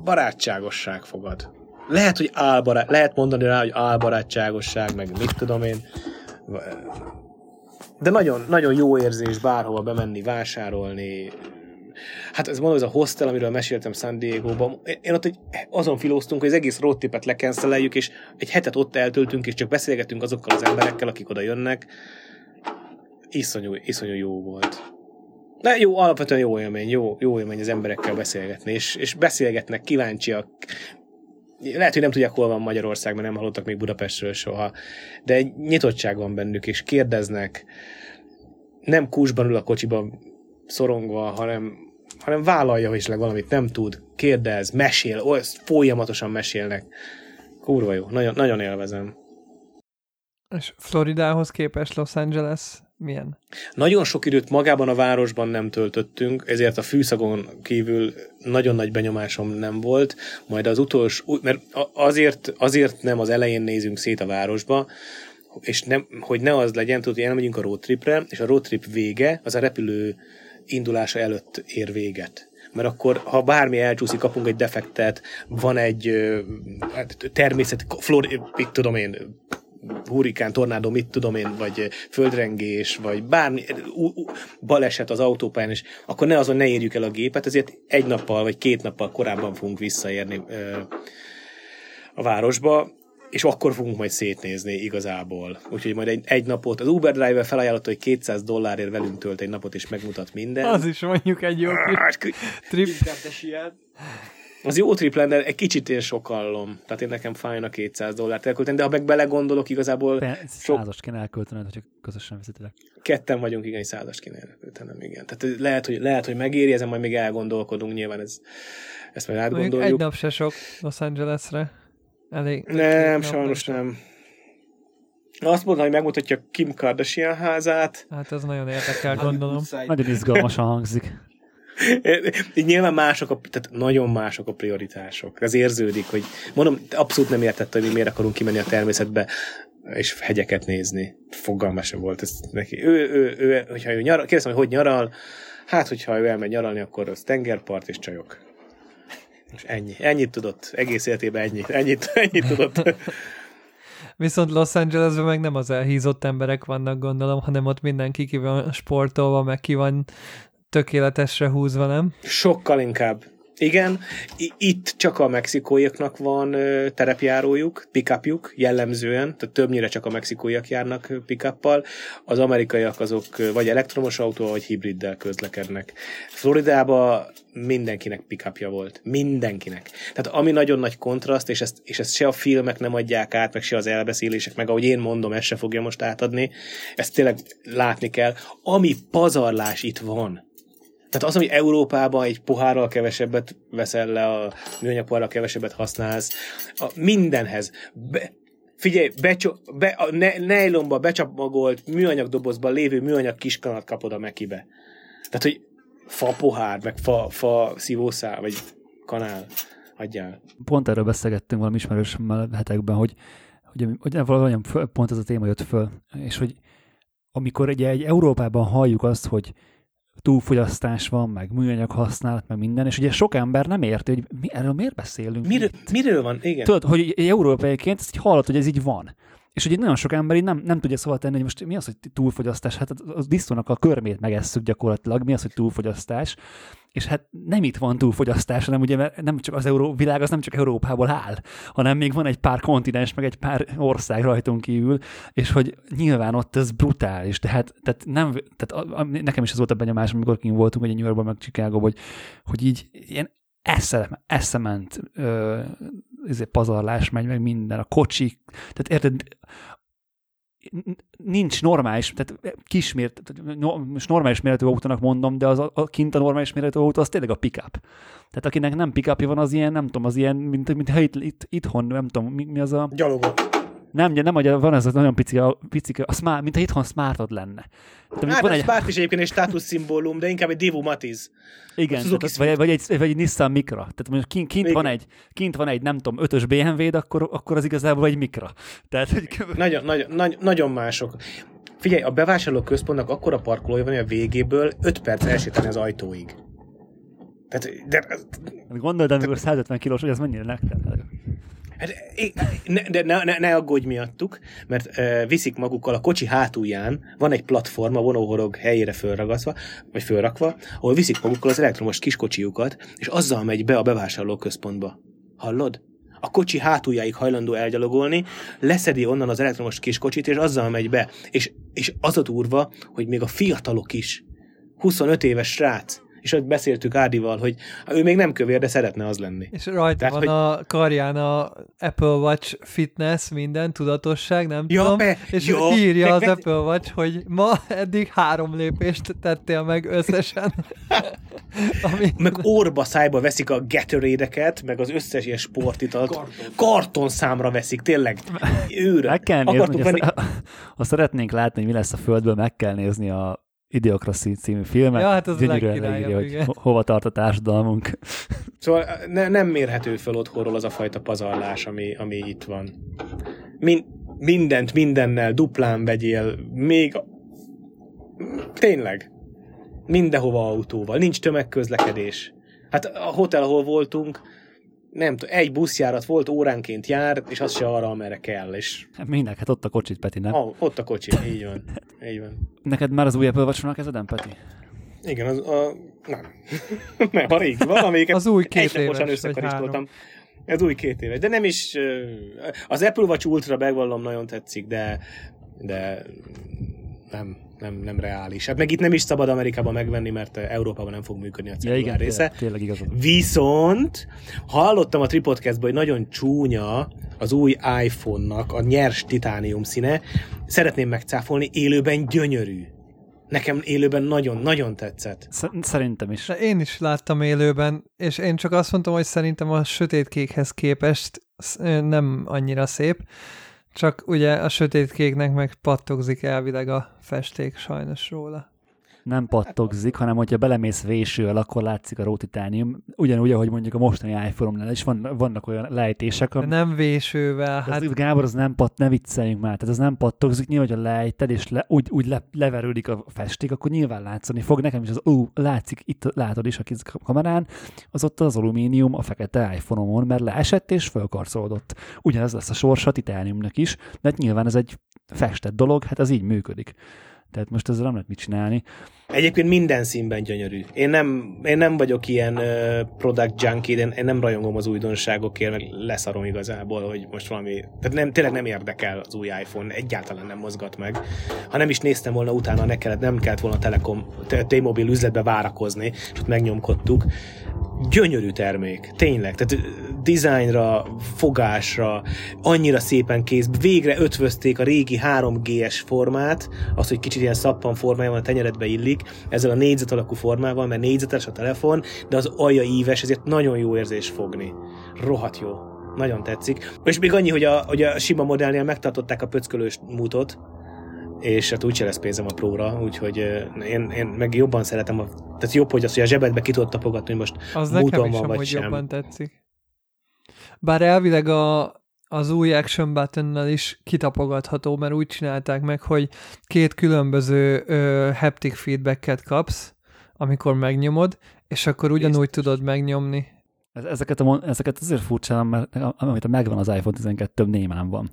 barátságosság fogad. Lehet, hogy álbarát, lehet mondani rá, hogy álbarátságosság, meg mit tudom én. De nagyon, nagyon jó érzés bárhova bemenni, vásárolni. Hát ez mondom, ez a hostel, amiről meséltem San Diego-ban. Én ott egy, azon filóztunk, hogy az egész roadtripet lekenszelejük, és egy hetet ott eltöltünk, és csak beszélgetünk azokkal az emberekkel, akik oda jönnek. Iszonyú, iszonyú jó volt. De jó, alapvetően jó élmény, jó, jó élmény az emberekkel beszélgetni, és, és beszélgetnek, kíváncsiak. Lehet, hogy nem tudják, hol van Magyarország, mert nem hallottak még Budapestről soha, de egy nyitottság van bennük, és kérdeznek. Nem kúsban ül a kocsiban szorongva, hanem, hanem vállalja, hogy isleg valamit nem tud, kérdez, mesél, ó, ezt folyamatosan mesélnek. Kurva jó, nagyon, nagyon élvezem. És Floridához képest Los Angeles milyen? Nagyon sok időt magában a városban nem töltöttünk, ezért a fűszagon kívül nagyon nagy benyomásom nem volt, majd az utolsó, mert azért, azért nem az elején nézünk szét a városba, és nem, hogy ne az legyen, tudod, hogy elmegyünk a roadtripre, és a roadtrip vége, az a repülő indulása előtt ér véget. Mert akkor, ha bármi elcsúszik, kapunk egy defektet, van egy természet, Florida, mit tudom én, hurrikán, tornádó, mit tudom én, vagy földrengés, vagy bármi baleset az autópályán, és akkor ne azon ne érjük el a gépet, ezért egy nappal, vagy két nappal korábban fogunk visszaérni ö, a városba, és akkor fogunk majd szétnézni igazából. Úgyhogy majd egy, egy napot, az Uber driver felajánlotta, hogy kétszáz dollárért velünk tölt egy napot, és megmutat minden. Az is mondjuk egy jó kis trip. Az jó triplán, de egy kicsit én sokallom. Tehát én nekem fájna kétszáz dollárt elkölteni, de ha meg belegondolok, igazából... Sok... Százast kéne elköltened, hogyha közösen viszitek. Ketten vagyunk, igen, százast kéne elköltenem, igen. Tehát lehet, hogy, lehet, hogy megéri, ezen majd még elgondolkodunk, nyilván ez, ezt majd átgondoljuk. Egy nap se sok Los Angelesre. Elég. Nem, sajnos nem. Azt mondta, hogy megmutatja Kim Kardashian házát. Hát ez nagyon érdekel, gondolom. Nagyon izgalmasan hangzik. Nyilván mások, a, tehát nagyon mások a prioritások. Ez érződik, hogy mondom, abszolút nem értette, hogy mi miért akarunk kimenni a természetbe és hegyeket nézni. Fogalma sem volt ez neki. Ő, ő, ő, hogyha ő nyaral, kérdeztem, hogy hogy nyaral, hát hogyha ő elmegy nyaralni, akkor az tengerpart és csajok. És ennyi. Ennyit tudott. Egész életében ennyit, ennyit, ennyit tudott. Viszont Los Angelesben meg nem az elhízott emberek vannak, gondolom, hanem ott mindenki ki van sportolva, meg ki van tökéletesre húzva, nem? Sokkal inkább. Igen, itt csak a mexikóiaknak van terepjárójuk, pick-upjuk jellemzően, tehát többnyire csak a mexikóiak járnak pick-uppal, az amerikaiak azok vagy elektromos autó, vagy hibriddel közlekednek. Floridában mindenkinek pick-upja volt. Mindenkinek. Tehát ami nagyon nagy kontraszt, és ezt, és ezt se a filmek nem adják át, meg se az elbeszélések, meg ahogy én mondom, ezt se fogja most átadni, ezt tényleg látni kell. Ami pazarlás itt van. Tehát az, hogy Európában egy pohárral kevesebbet veszel le, a műanyagpoharral kevesebbet használsz, a mindenhez. Be, figyelj, becso, be, a nejlomba becsapmagolt műanyag dobozban lévő műanyag kiskanat kapod a Mekibe. Tehát, hogy fa pohár, meg fa, fa szívószál, vagy kanál adjál. Pont erről beszélgettünk valami ismerős hetekben, hogy, hogy, hogy valami pont ez a téma jött föl, és hogy amikor egy, egy Európában halljuk azt, hogy túlfogyasztás van, meg műanyag használat, meg minden, és ugye sok ember nem érti, hogy mi, erről miért beszélünk. Mir, miről van? Igen. Tudod, hogy egy európaiként ezt így hallott, hogy ez így van. És ugye nagyon sok ember így nem, nem tudja szóval tenni, hogy most mi az, hogy túlfogyasztás? Hát az disznónak a körmét megesszük gyakorlatilag, mi az, hogy túlfogyasztás? És hát nem itt van túlfogyasztás, hanem ugye nem csak az Euró- világ, az nem csak Európából áll, hanem még van egy pár kontinens, meg egy pár ország rajtunk kívül, és hogy nyilván ott ez brutális. Tehát, tehát, nem, tehát a, a, nekem is az volt a benyomás, amikor kint voltunk, hogy New Yorkban, meg Chicagóban, hogy, hogy így ilyen eszem, eszement ö, pazarlás megy, meg minden, a kocsik, tehát érted, nincs normális, tehát kismért, most normális méretű autónak mondom, de az a, a kint a normális méretű autó, az tényleg a pick-up. Tehát akinek nem pick-upja van, az ilyen, nem tudom, az ilyen, mint, mint ha itt, itt, itthon, nem tudom, mi, mi az a... Gyalogos. Nem, nem, hogy van ez az nagyon pici, a, pici a smart, mint a itthon smartod lenne. Hát, hát van egy smart is egyébként egy státuszszimbólum, de inkább egy Devo Matiz. Igen, tehát, vagy, vagy, egy, vagy egy Nissan Micra. Tehát mondjuk kint, kint, van egy, kint van egy, nem tudom, ötös bé em vé-d, akkor, akkor az igazából egy Micra. Tehát, hogy... nagyon, nagyon, nagy, nagyon mások. Figyelj, a bevásárlóközpontnak akkora parkolója van, hogy a végéből öt perc elsétálni az ajtóig. Tehát, de, de, gondold, amikor száz ötven kilós, hogy ez mennyire nektek. Hát, de ne, ne, ne aggódj miattuk, mert e, viszik magukkal a kocsi hátulján, van egy platform a vonóhorog helyére fölragaszva, vagy fölrakva, ahol viszik magukkal az elektromos kiskocsijukat, és azzal megy be a bevásárlóközpontba. Hallod? A kocsi hátuljáig hajlandó elgyalogolni, leszedi onnan az elektromos kiskocsit, és azzal megy be. És, és az a durva, hogy még a fiatalok is, huszonöt éves srác, és ott beszéltük Ádival, hogy ő még nem kövér, de szeretne az lenni. És rajta tehát, van hogy... a karján a Apple Watch fitness, minden, tudatosság, nem ja, tudom, be, és jó, írja az Apple Watch, hogy ma eddig három lépést tettél meg összesen. Ami... Meg orba szájba veszik a Gatorade-eket, meg az összes ilyen sportitalt. Karton. Karton számra veszik, tényleg. Őre. Meg kell nézni, venni... ezt, ha szeretnénk látni, hogy mi lesz a földből, meg kell nézni a Idiokraszi című filmet, ja, hát gyönyörűen leírja, hogy ho- hova tart a társadalmunk. Szóval ne, nem mérhető fel otthonról az a fajta pazarlás, ami, ami itt van. Min- mindent mindennel duplán vegyél, még a... tényleg. Mindenhova autóval. Nincs tömegközlekedés. Hát a hotel, ahol voltunk, nem tudom, egy buszjárat volt, óránként jár, és az se arra, amerre kell. És... Hát mindenki, hát ott a kocsit, Peti, nem? Oh, ott a kocsit, így van. Így van. Neked már az új Apple Watch-on a kezeden, Peti? Igen, az a... Nem. Nem, ha rég valamelyiket... Az új két éves, vagy három. Ez új két éves, de nem is... Az Apple Watch Ultra, megvallom, nagyon tetszik, de... de nem... Nem, nem reális. Hát meg itt nem is szabad Amerikában megvenni, mert Európában nem fog működni a cellulár ja, része. Tényleg, tényleg viszont hallottam a Tripodcastban, hogy nagyon csúnya az új iPhone-nak a nyers titánium színe. Szeretném megcáfolni, élőben gyönyörű. Nekem élőben nagyon-nagyon tetszett. Szerintem is. De én is láttam élőben, és én csak azt mondtam, hogy szerintem a sötétkékhez képest nem annyira szép. Csak ugye a sötétkéknek meg pattogzik elvileg a festék sajnos róla. Nem pattogzik, hanem hogyha belemész vésővel, akkor látszik a rótitánium. Ugyanúgy, ahogy mondjuk a mostani iPhone-nál is van, vannak olyan lejtések. Am... Nem vésővel. Hát... Az, Gábor, az nem pat, ne vicceljünk már. Tehát az nem pattogzik, nyilván, hogy a lejted, és le, úgy, úgy le, leverődik a festék, akkor nyilván látszani fog. Nekem is az ó, látszik, itt látod is a kamerán, az ott az alumínium a fekete iPhone-on, mert leesett és fölkarcolódott. Ugyanez lesz a sorsa a titániumnak is, de hát nyilván ez egy festett dolog, hát ez így működik. Tehát most ezzel nem lehet mit csinálni. Egyébként minden színben gyönyörű. Én nem, én nem vagyok ilyen uh, product junkie, én, én nem rajongom az újdonságokért, meg leszarom igazából, hogy most valami... Tehát nem, tényleg nem érdekel az új iPhone, egyáltalán nem mozgat meg. Ha nem is néztem volna utána, ne kellett, nem kellett volna a Telecom, T-Mobile üzletbe várakozni, és ott megnyomkodtuk. Gyönyörű termék, tényleg. Tehát dizájnra, fogásra, annyira szépen kész. Végre ötvözték a régi három G-es formát, az, hogy kicsit ilyen szappan formájában a tenyeredbe illik, ezzel a négyzet alakú formával, mert négyzetes a telefon, de az alja íves, ezért nagyon jó érzés fogni. Rohadt jó. Nagyon tetszik. És még annyi, hogy a, hogy a sima modellnél megtartották a pöckölős mútot, és hát úgyse lesz pénzem a Pro-ra, úgyhogy én, én meg jobban szeretem, a, tehát jobb, hogy az, hogy a zsebedbe ki tudod tapogatni, hogy most múton van, vagy sem. Jobban tetszik. Bár elvileg a, az új Action Buttonnal is kitapogatható, mert úgy csinálták meg, hogy két különböző ö, haptic feedbacket kapsz, amikor megnyomod, és akkor ugyanúgy tudod megnyomni. Ezeket, a, ezeket azért furcsálom, mert amit megvan az iPhone tizenkettő, némán van.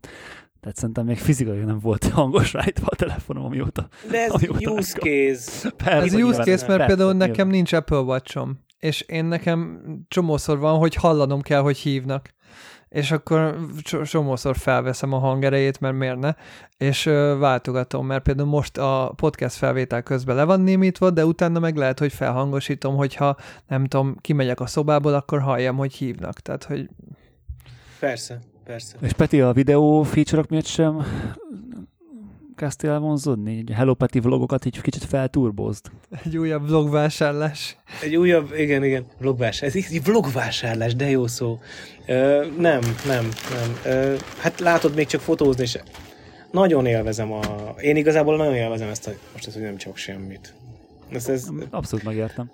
Tehát szerintem még fizikai nem volt hangosrájtva a telefonom, amióta... De ez amióta use case. Persze, ez use case, mert persze, például nekem nyilván. Nincs Apple Watch-om, és én nekem csomószor van, hogy hallanom kell, hogy hívnak. És akkor csomószor felveszem a hangerejét, mert miért ne, és váltogatom, mert például most a podcast felvétel közben le van némítva, de utána meg lehet, hogy felhangosítom, hogyha nem tudom, kimegyek a szobából, akkor halljam, hogy hívnak. Tehát, hogy... Persze. Persze. És Peti, a videó feature-ok miatt sem elkezdtél elvonzódni? Egy helopeti vlogokat egy kicsit felturbozd. Egy újabb vlogvásárlás. Egy újabb, igen, igen, vlogvásárlás. Ez így vlogvásárlás, de jó szó. Ö, nem, nem, nem. Ö, hát látod, még csak fotózni se. Nagyon élvezem a... Én igazából nagyon élvezem ezt a... Most ezt, hogy nem csak semmit. Ezt, ez... Abszolút megértem.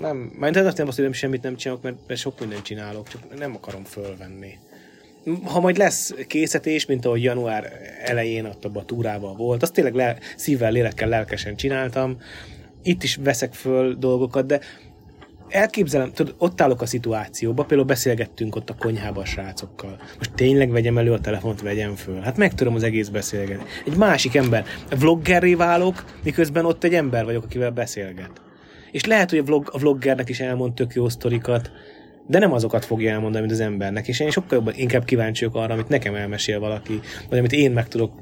Nem, mert nem azt, hogy nem semmit nem csinálok, mert, mert sok mindent csinálok, csak nem akarom fölvenni. Ha majd lesz készítés, mint ahogy január elején adtabb a túrával volt, azt tényleg le, szívvel, lélekkel, lelkesen csináltam. Itt is veszek föl dolgokat, de elképzelem, tudod, ott állok a szituációba, például beszélgettünk ott a konyhában a srácokkal. Most tényleg vegyem elő a telefont, vegyem föl. Hát megtöröm az egész beszélgetni. Egy másik ember. Vloggerré válok, miközben ott egy ember vagyok, akivel beszélget. És lehet, hogy a, vlog, a vloggernek is elmond tök jó sztorikat, de nem azokat fogja elmondani, mint az embernek. És én sokkal jobban inkább kíváncsi vagyok arra, amit nekem elmesél valaki, vagy amit én meg tudok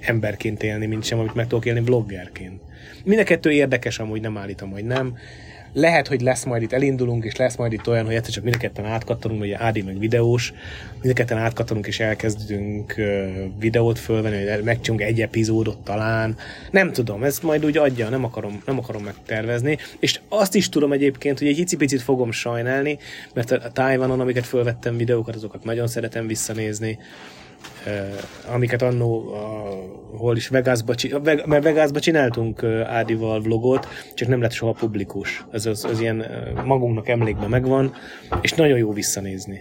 emberként élni, mint sem, amit meg tudok élni vloggerként. Mind a kettő érdekes, amúgy nem állítom, hogy nem. Lehet, hogy lesz majd itt, elindulunk, és lesz majd itt olyan, hogy egyszer csak mind a ketten átkattanunk, ugye Ádi meg videós, mind a ketten átkattanunk, és elkezdünk videót fölvenni, hogy megcsinálunk egy epizódot talán. Nem tudom, ezt majd úgy adja, nem akarom, nem akarom megtervezni. És azt is tudom egyébként, hogy egy icipicit fogom sajnálni, mert a Taiwanon, amiket fölvettem videókat, azokat nagyon szeretem visszanézni. Uh, amiket annó uh, hol is Vegasba, Veg- mert Vegasba csináltunk uh, Ádival vlogot, csak nem lett soha publikus. Ez az, az ilyen uh, magunknak emlékben megvan, és nagyon jó visszanézni.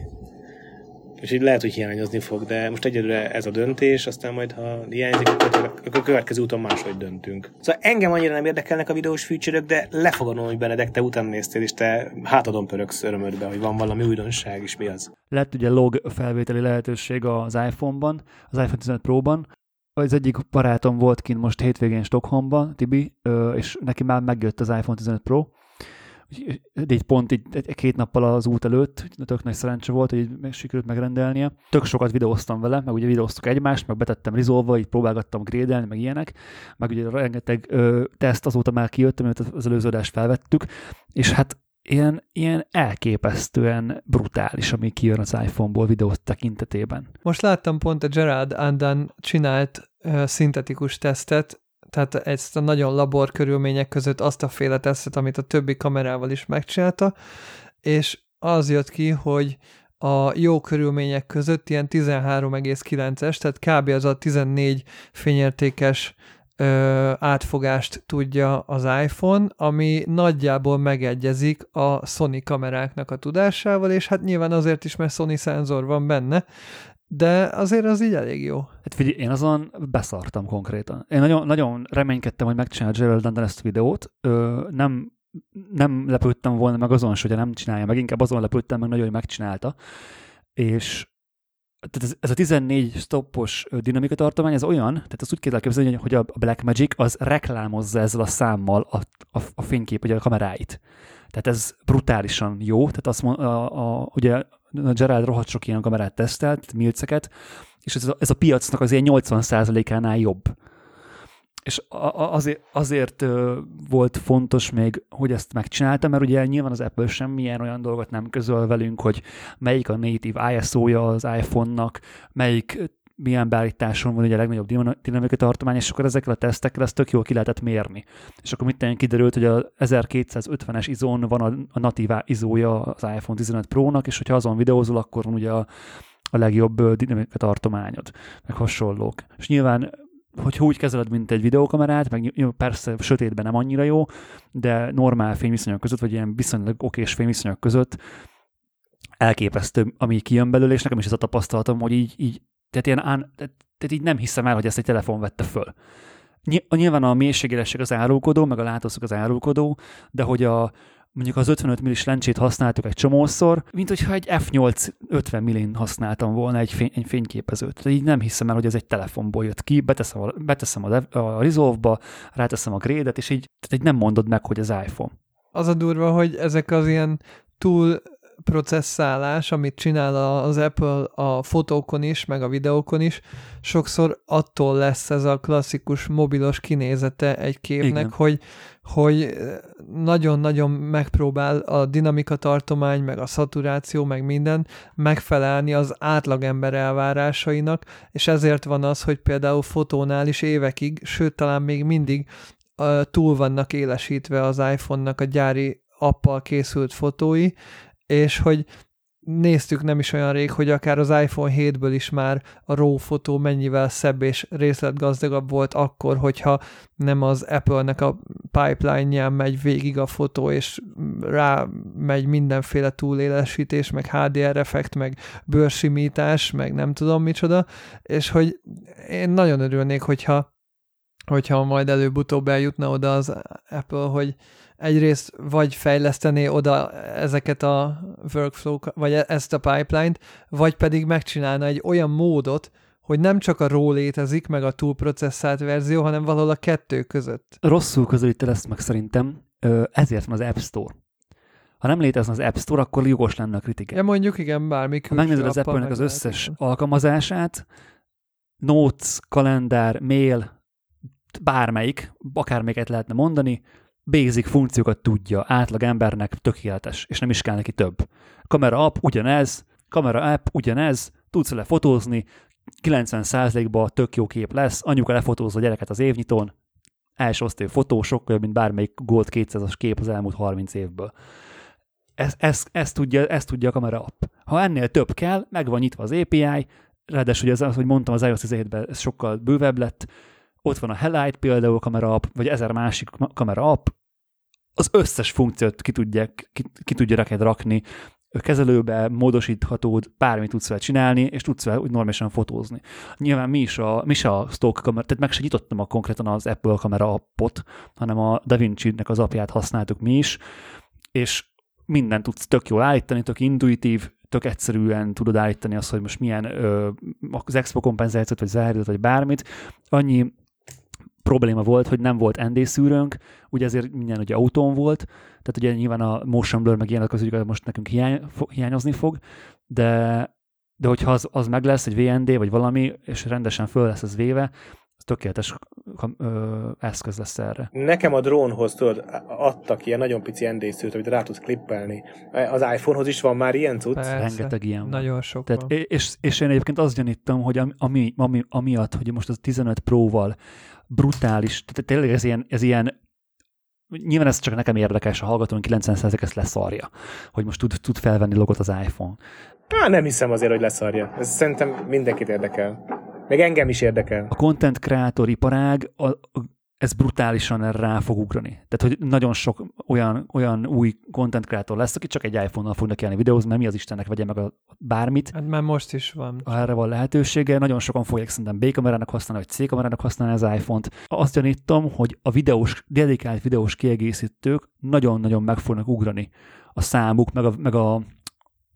Úgyhogy lehet, hogy hiányozni fog, de most egyelőre ez a döntés, aztán majd, ha hiányzik, akkor következő úton máshogy döntünk. Szóval engem annyira nem érdekelnek a videós feature-ök, de lefogadom, hogy Benedek, te után néztél, és te hátadon pöröksz örömödbe, hogy van valami újdonság, és mi az. Lett ugye log felvételi lehetőség az iPhone-ban, az iPhone tizenöt Pro-ban. Az egyik barátom volt kint most hétvégén Stockholmban, Tibi, és neki már megjött az iPhone tizenöt Pro. Így pont így két nappal az út előtt, tök nagy szerencse volt, hogy így sikerült megrendelnie. Tök sokat videóztam vele, meg ugye videóztuk egymást, meg betettem rizolva, így próbálgattam grédelni, meg ilyenek, meg ugye rengeteg ö, teszt azóta már kijött, amit az előző adást felvettük, és hát ilyen, ilyen elképesztően brutális, ami kijön az iPhone-ból videó tekintetében. Most láttam pont a Gerard Andan csinált ö, szintetikus tesztet, tehát ezt a nagyon labor körülmények között azt a féle tesztet, amit a többi kamerával is megcsinálta, és az jött ki, hogy a jó körülmények között ilyen tizenhárom egész kilences, tehát kb. Az a tizennégy fényértékes ö, átfogást tudja az iPhone, ami nagyjából megegyezik a Sony kameráknak a tudásával, és hát nyilván azért is, mert Sony szenzor van benne, de azért az így elég jó. Hát figyelj, én azon beszartam konkrétan. Én nagyon, nagyon reménykedtem, hogy megcsinálja Gerald Andan ezt a videót. Ö, nem, nem lepődtem volna meg azon, hogy nem csinálja meg, inkább azon lepődtem meg nagyon, hogy megcsinálta. És tehát ez, ez a tizennégy stoppos dinamika tartomány, ez olyan, tehát azt úgy kell elképzelni, hogy a Black Magic az reklámozza ezzel a számmal a, a, a fénykép, vagy a kameráit. Tehát ez brutálisan jó. Tehát azt mond, a, a, ugye a Gerald rohadt sok ilyen kamerát tesztelt, milceket, és ez a, ez a piacnak az ilyen nyolcvan százalékánál jobb. És azért, azért volt fontos még, hogy ezt megcsináltam, mert ugye nyilván az Apple semmilyen olyan dolgot nem közöl velünk, hogy melyik a native i es o-ja az iPhone-nak, melyik milyen beállításon van ugye a legnagyobb dinamika tartomány, és akkor ezekkel a tesztekkel ezt tök jól ki lehetett mérni. És akkor minden kiderült, hogy a ezerkétszázötvenes izón van a, a natív izója az iPhone tizenöt Pro-nak, és hogyha azon videózol, akkor van ugye a, a legjobb dinamika tartományod, meg hasonlók. És nyilván, hogyha úgy kezeled, mint egy videókamerát, meg jó, persze sötétben nem annyira jó, de normál fényviszonyok között, vagy ilyen viszonylag okés fényviszonyok között elképesztő, ami kijön belőle, és nekem is ez a tapasztalatom, hogy így, így Tehát, ilyen, tehát, tehát így nem hiszem el, hogy ezt egy telefon vette föl. Nyilván a mélységélesség az árulkodó, meg a látószög az árulkodó, de hogy a, mondjuk az ötvenöt millis lencsét használtuk egy csomószor, mint hogyha egy ef nyolc ötven millin használtam volna egy, fény, egy fényképezőt. Tehát így nem hiszem el, hogy ez egy telefonból jött ki, beteszem a, beteszem a, lev, a resolve-ba, ráteszem a grédet, és így, tehát így nem mondod meg, hogy az iPhone. Az a durva, hogy ezek az ilyen túl processzálás, amit csinál az Apple a fotókon is, meg a videókon is, sokszor attól lesz ez a klasszikus mobilos kinézete egy képnek, hogy, hogy nagyon-nagyon megpróbál a dinamika tartomány, meg a szaturáció, meg minden megfelelni az átlagember elvárásainak, és ezért van az, hogy például fotónál is évekig, sőt talán még mindig uh, túl vannak élesítve az iPhone-nak a gyári appal készült fotói, és hogy néztük nem is olyan rég, hogy akár az iPhone hétből is már a RAW fotó mennyivel szebb és részletgazdagabb volt akkor, hogyha nem az Apple-nek a pipeline-ján megy végig a fotó, és rá megy mindenféle túlélesítés, meg há dé er effekt, meg bőrsimítás, meg nem tudom micsoda, és hogy én nagyon örülnék, hogyha hogyha majd előbb-utóbb eljutna oda az Apple, hogy egyrészt vagy fejlesztené oda ezeket a workflow, vagy ezt a pipeline-t, vagy pedig megcsinálna egy olyan módot, hogy nem csak a RAW létezik, meg a túlprocesszált verzió, hanem valahol a kettő között. Rosszul közelíted ezt meg szerintem, ezért van az App Store. Ha nem létezne az App Store, akkor jogos lenne a kritika. Ja, mondjuk igen, bármi külső. Ha megnézed az Apple-nek az összes alkalmazását, notes, kalendár, mail, bármelyik, akármelyiket lehetne mondani, basic funkciókat tudja, átlag embernek tökéletes, és nem is kell neki több. Kamera app ugyanez, kamera app ugyanez, tudsz le fotózni, kilencven százalékban tök jó kép lesz, anyuka lefotózza a gyereket az évnyitón, első osztályú fotó, sokkal jobb, mint bármelyik Gold kétszázas kép az elmúlt harminc évből. Ezt ez, ez tudja, ez tudja a kamera app. Ha ennél több kell, meg van nyitva az á pé i, ráadásul az, hogy mondtam, az i o s tizenhétben ez sokkal bővebb lett. Ott van a Helite például kamera app, vagy ezer másik kamera app, az összes funkciót ki tudja, ki, ki tudja neked rakni, kezelőbe módosíthatód, bármit tudsz vele csinálni, és tudsz vele úgy normálisan fotózni. Nyilván mi is a, mi is a stock kamera, tehát meg se nyitottam a konkrétan az Apple kamera appot, hanem a DaVinci-nek az appját használtuk mi is, és mindent tudsz tök jól állítani, tök intuitív, tök egyszerűen tudod állítani azt, hogy most milyen ö, az expo kompenzációt, vagy záridőt, vagy bármit. Annyi probléma volt, hogy nem volt en dé szűrőnk, ugye ezért minden ugye autón volt, tehát ugye nyilván a motion blur meg ilyenek az ügyek most nekünk hiány, fo, hiányozni fog, de, de hogyha az, az meg lesz, egy vé en dé vagy valami, és rendesen föl lesz ez véve, az tökéletes ö, eszköz lesz erre. Nekem a drónhoz tudod, adtak ilyen nagyon pici en dé szűrőt, amit rá tudsz klippelni. Az iPhone-hoz is van már ilyen cucc? Rengeteg ilyen. Nagyon sok. Tehát, és, és én egyébként azt gyanítom, hogy ami, ami, amiatt, hogy most az tizenöt Pro-val brutális, tehát tényleg ez ilyen, ez ilyen, nyilván ez csak nekem érdekes, a hallgatón kilencven százalék ezt leszarja, hogy most tud, tud felvenni logot az iPhone. Há, nem hiszem azért, hogy leszarja. Ez szerintem mindenkit érdekel. Még engem is érdekel. A content creator iparág, a, a, ez brutálisan rá fog ugrani. Tehát, hogy nagyon sok olyan, olyan új content creator lesz, aki csak egy iPhone-nal fognak élni videózni, mert mi az Istennek vegye meg a bármit. Hát már most is van. Erre van lehetősége. Nagyon sokan fogják szerintem B-kamerának használni, vagy C-kamerának használni az iPhone-t. Azt gyanítom, hogy a videós, dedikált videós kiegészítők nagyon-nagyon meg fognak ugrani a számuk, meg a, meg a,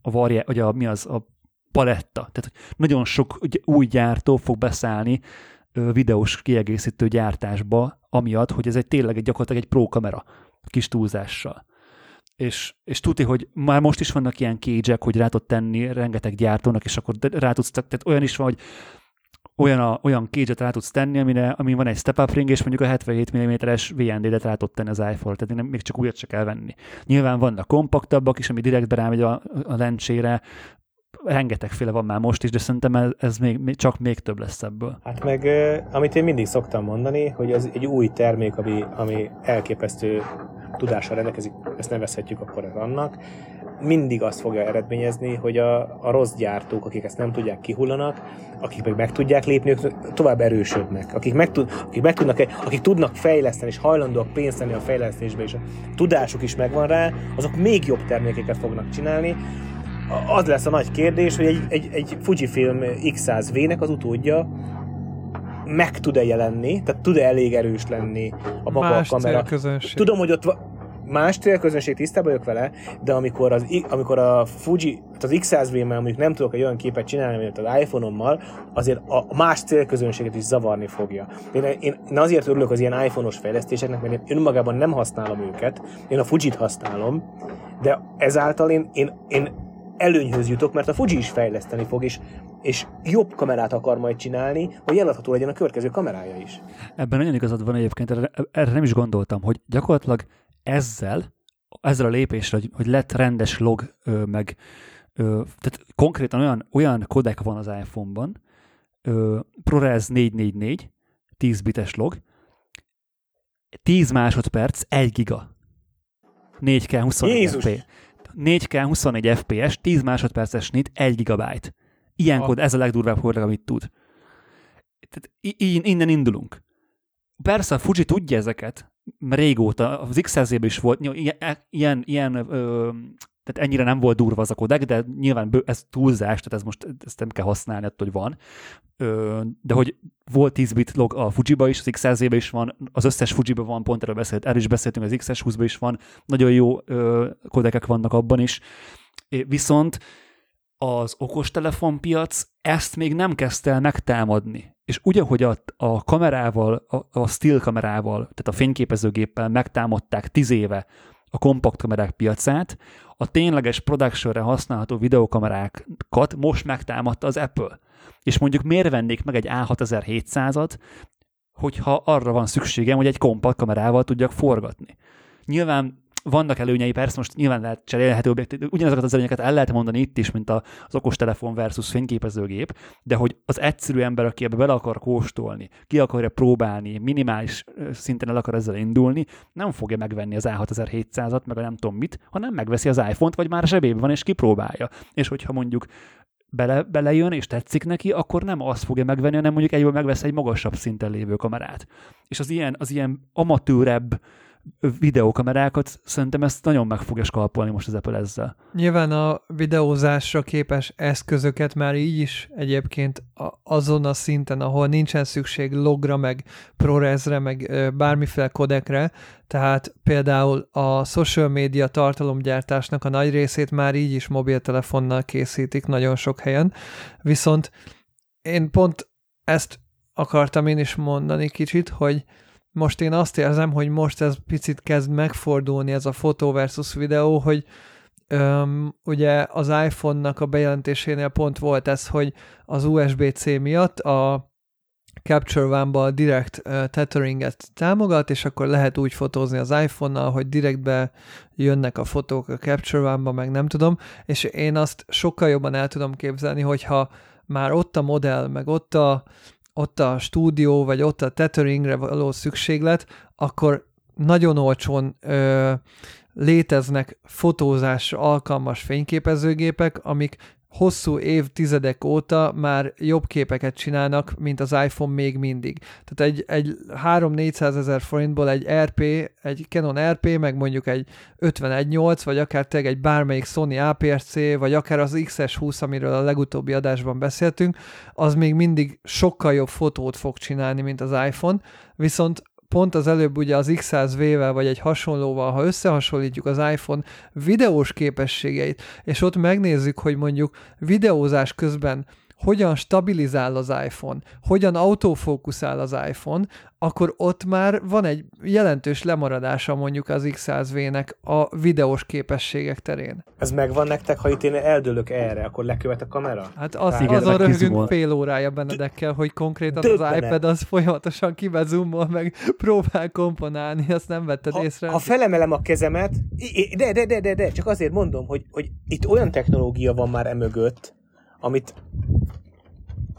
a variá, vagy a, mi az, a paletta. Tehát, nagyon sok új gyártó fog beszállni videós kiegészítő gyártásba, amiatt, hogy ez egy tényleg egy gyakorlatilag egy pro kamera kis túlzással. És, és tudni, hogy már most is vannak ilyen cage-ek, hogy rá tud tenni rengeteg gyártónak, és akkor rá tudsz, tehát olyan is van, hogy olyan, a, olyan cage-et rá tudsz tenni, amire, amin van egy step-up ring, és mondjuk a hetvenhét milliméteres vé en dé-et rá tud tenni az iPhone, tehát nem, még csak újat se kell venni. Nyilván vannak kompaktabbak is, ami direktbe rámegy a, a lencsére, rengetegféle van már most is, de szerintem ez, ez még, csak még több lesz ebből. Hát meg, amit én mindig szoktam mondani, hogy ez egy új termék, ami, ami elképesztő tudással rendelkezik, ezt nevezhetjük akkor ez annak, mindig azt fogja eredményezni, hogy a, a rossz gyártók, akik ezt nem tudják, kihullanak, akik meg meg tudják lépni, ők tovább erősödnek. Akik, meg tud, akik, meg tudnak, akik tudnak fejleszteni, és hajlandóak pénzt tenni a fejlesztésbe, és a tudásuk is megvan rá, azok még jobb termékeket fognak csinálni. Az lesz a nagy kérdés, hogy egy, egy, egy Fujifilm iksz száz vé-nek az utódja meg tud-e jelenni, tehát tud-e elég erős lenni a maga más a kamera. Tudom, hogy ott va- más célközönség, tisztában vagyok vele, de amikor az, amikor a Fuji, az iksz száz vé-mel mondjuk nem tudok egy olyan képet csinálni, mint az iPhone-ommal, azért a más célközönséget is zavarni fogja. Én, én azért örülök az ilyen iPhone-os fejlesztéseknek, mert én önmagában nem használom őket, én a Fujit használom, de ezáltal én, én, én előnyhöz jutok, mert a Fuji is fejleszteni fog, és, és jobb kamerát akar majd csinálni, hogy eladható legyen a következő kamerája is. Ebben nagyon igazad van egyébként, erre, erre nem is gondoltam, hogy gyakorlatilag ezzel, ezzel a lépésre, hogy, hogy lett rendes log, ö, meg ö, tehát konkrétan olyan, olyan kodek van az iPhone-ban, ö, ProRes négyszáznegyvennégy, tíz bites log, tíz másodperc, egy giga. négy ká huszonnégy ef pé es. négy ká huszonnégy ef pé es, tíz másodperces nit, egy gigabyte. Ilyen kód, ez a legdurvább kód, amit tud. Innen indulunk. Persze a Fuji tudja ezeket, régóta, az iksz száz zében is volt, ilyen, ilyen ö, tehát ennyire nem volt durva az a kodek, de nyilván ez túlzás, tehát ez most, ezt nem kell használni, attól, hogy van. Ö, de hogy volt tíz bit log a Fujiba is, az iksz száz zében is van, az összes Fujiba van, pont erről beszélt, erről is beszéltünk, az iksz huszban is van, nagyon jó ö, kodekek vannak abban is. É, viszont az okostelefonpiac ezt még nem kezdte el megtámadni. És ugyanhogy a, a kamerával, a, a still kamerával, tehát a fényképezőgéppel megtámadták tíz éve a kompakt kamerák piacát, a tényleges productionre használható videókamerákat most megtámadta az Apple. És mondjuk miért vennék meg egy á hatezer-hétszázat, hogyha arra van szükségem, hogy egy kompakt kamerával tudjak forgatni. Nyilván vannak előnyei, persze most nyilván lehet cserélhető objektív, ugyanazokat az előnyeket el lehet mondani itt is, mint az okostelefon versus fényképezőgép, de hogy az egyszerű ember, aki ebbe bele akar kóstolni, ki akarja próbálni, minimális szinten el akar ezzel indulni, nem fogja megvenni az á hatezer-hétszázat, meg a nem tudom mit, hanem megveszi az iPhone-t, vagy már zsebében van, és kipróbálja. És hogyha mondjuk bele, belejön, és tetszik neki, akkor nem azt fogja megvenni, hanem mondjuk egyből megvesz egy magasabb szinten lévő kamerát. És az ilyen, az ilyen amatőrebb videókamerákat, szerintem ezt nagyon meg fogja skalpolni most az Apple ezzel. Nyilván a videózásra képes eszközöket már így is egyébként azon a szinten, ahol nincsen szükség logra, meg ProResre, meg bármiféle kodekre, tehát például a social media tartalomgyártásnak a nagy részét már így is mobiltelefonnal készítik nagyon sok helyen, viszont én pont ezt akartam én is mondani kicsit, hogy most én azt érzem, hogy most ez picit kezd megfordulni, ez a fotó versus videó, hogy öm, ugye az iPhone-nak a bejelentésénél pont volt ez, hogy az u es bé cé miatt a Capture One-ba a direct uh, tetheringet támogat, és akkor lehet úgy fotózni az iPhone-nal, hogy direktbe jönnek a fotók a Capture One-ba, meg nem tudom, és én azt sokkal jobban el tudom képzelni, hogyha már ott a modell, meg ott a ott a stúdió, vagy ott a tetheringre való szükséglet, akkor nagyon olcsón ö, léteznek fotózásra alkalmas fényképezőgépek, amik hosszú évtizedek óta már jobb képeket csinálnak, mint az iPhone még mindig. Tehát egy, egy háromszáz-négyszázezer forintból egy er pé, egy Canon er pé, meg mondjuk egy ötven-tizennyolc, vagy akár tényleg egy bármelyik Sony á pé es cé, vagy akár az iksz huszas, amiről a legutóbbi adásban beszéltünk, az még mindig sokkal jobb fotót fog csinálni, mint az iPhone, viszont pont az előbb ugye az iksz száz vé-vel vagy egy hasonlóval, ha összehasonlítjuk az iPhone videós képességeit, és ott megnézzük, hogy mondjuk videózás közben hogyan stabilizál az iPhone, hogyan autofókuszál az iPhone, akkor ott már van egy jelentős lemaradása mondjuk az iksz száz vé-nek a videós képességek terén. Ez megvan nektek, ha itt én eldőlök erre, akkor lekövet a kamera? Hát az, igen, azon röhögünk fél órája Benedekkel, hogy konkrétan Döbbenet. Az iPad az folyamatosan kibezoomol, meg próbál komponálni, azt nem vetted ha, észre. Ha felemelem a kezemet, de, de, de, de, de, csak azért mondom, hogy, hogy itt olyan technológia van már emögött, amit,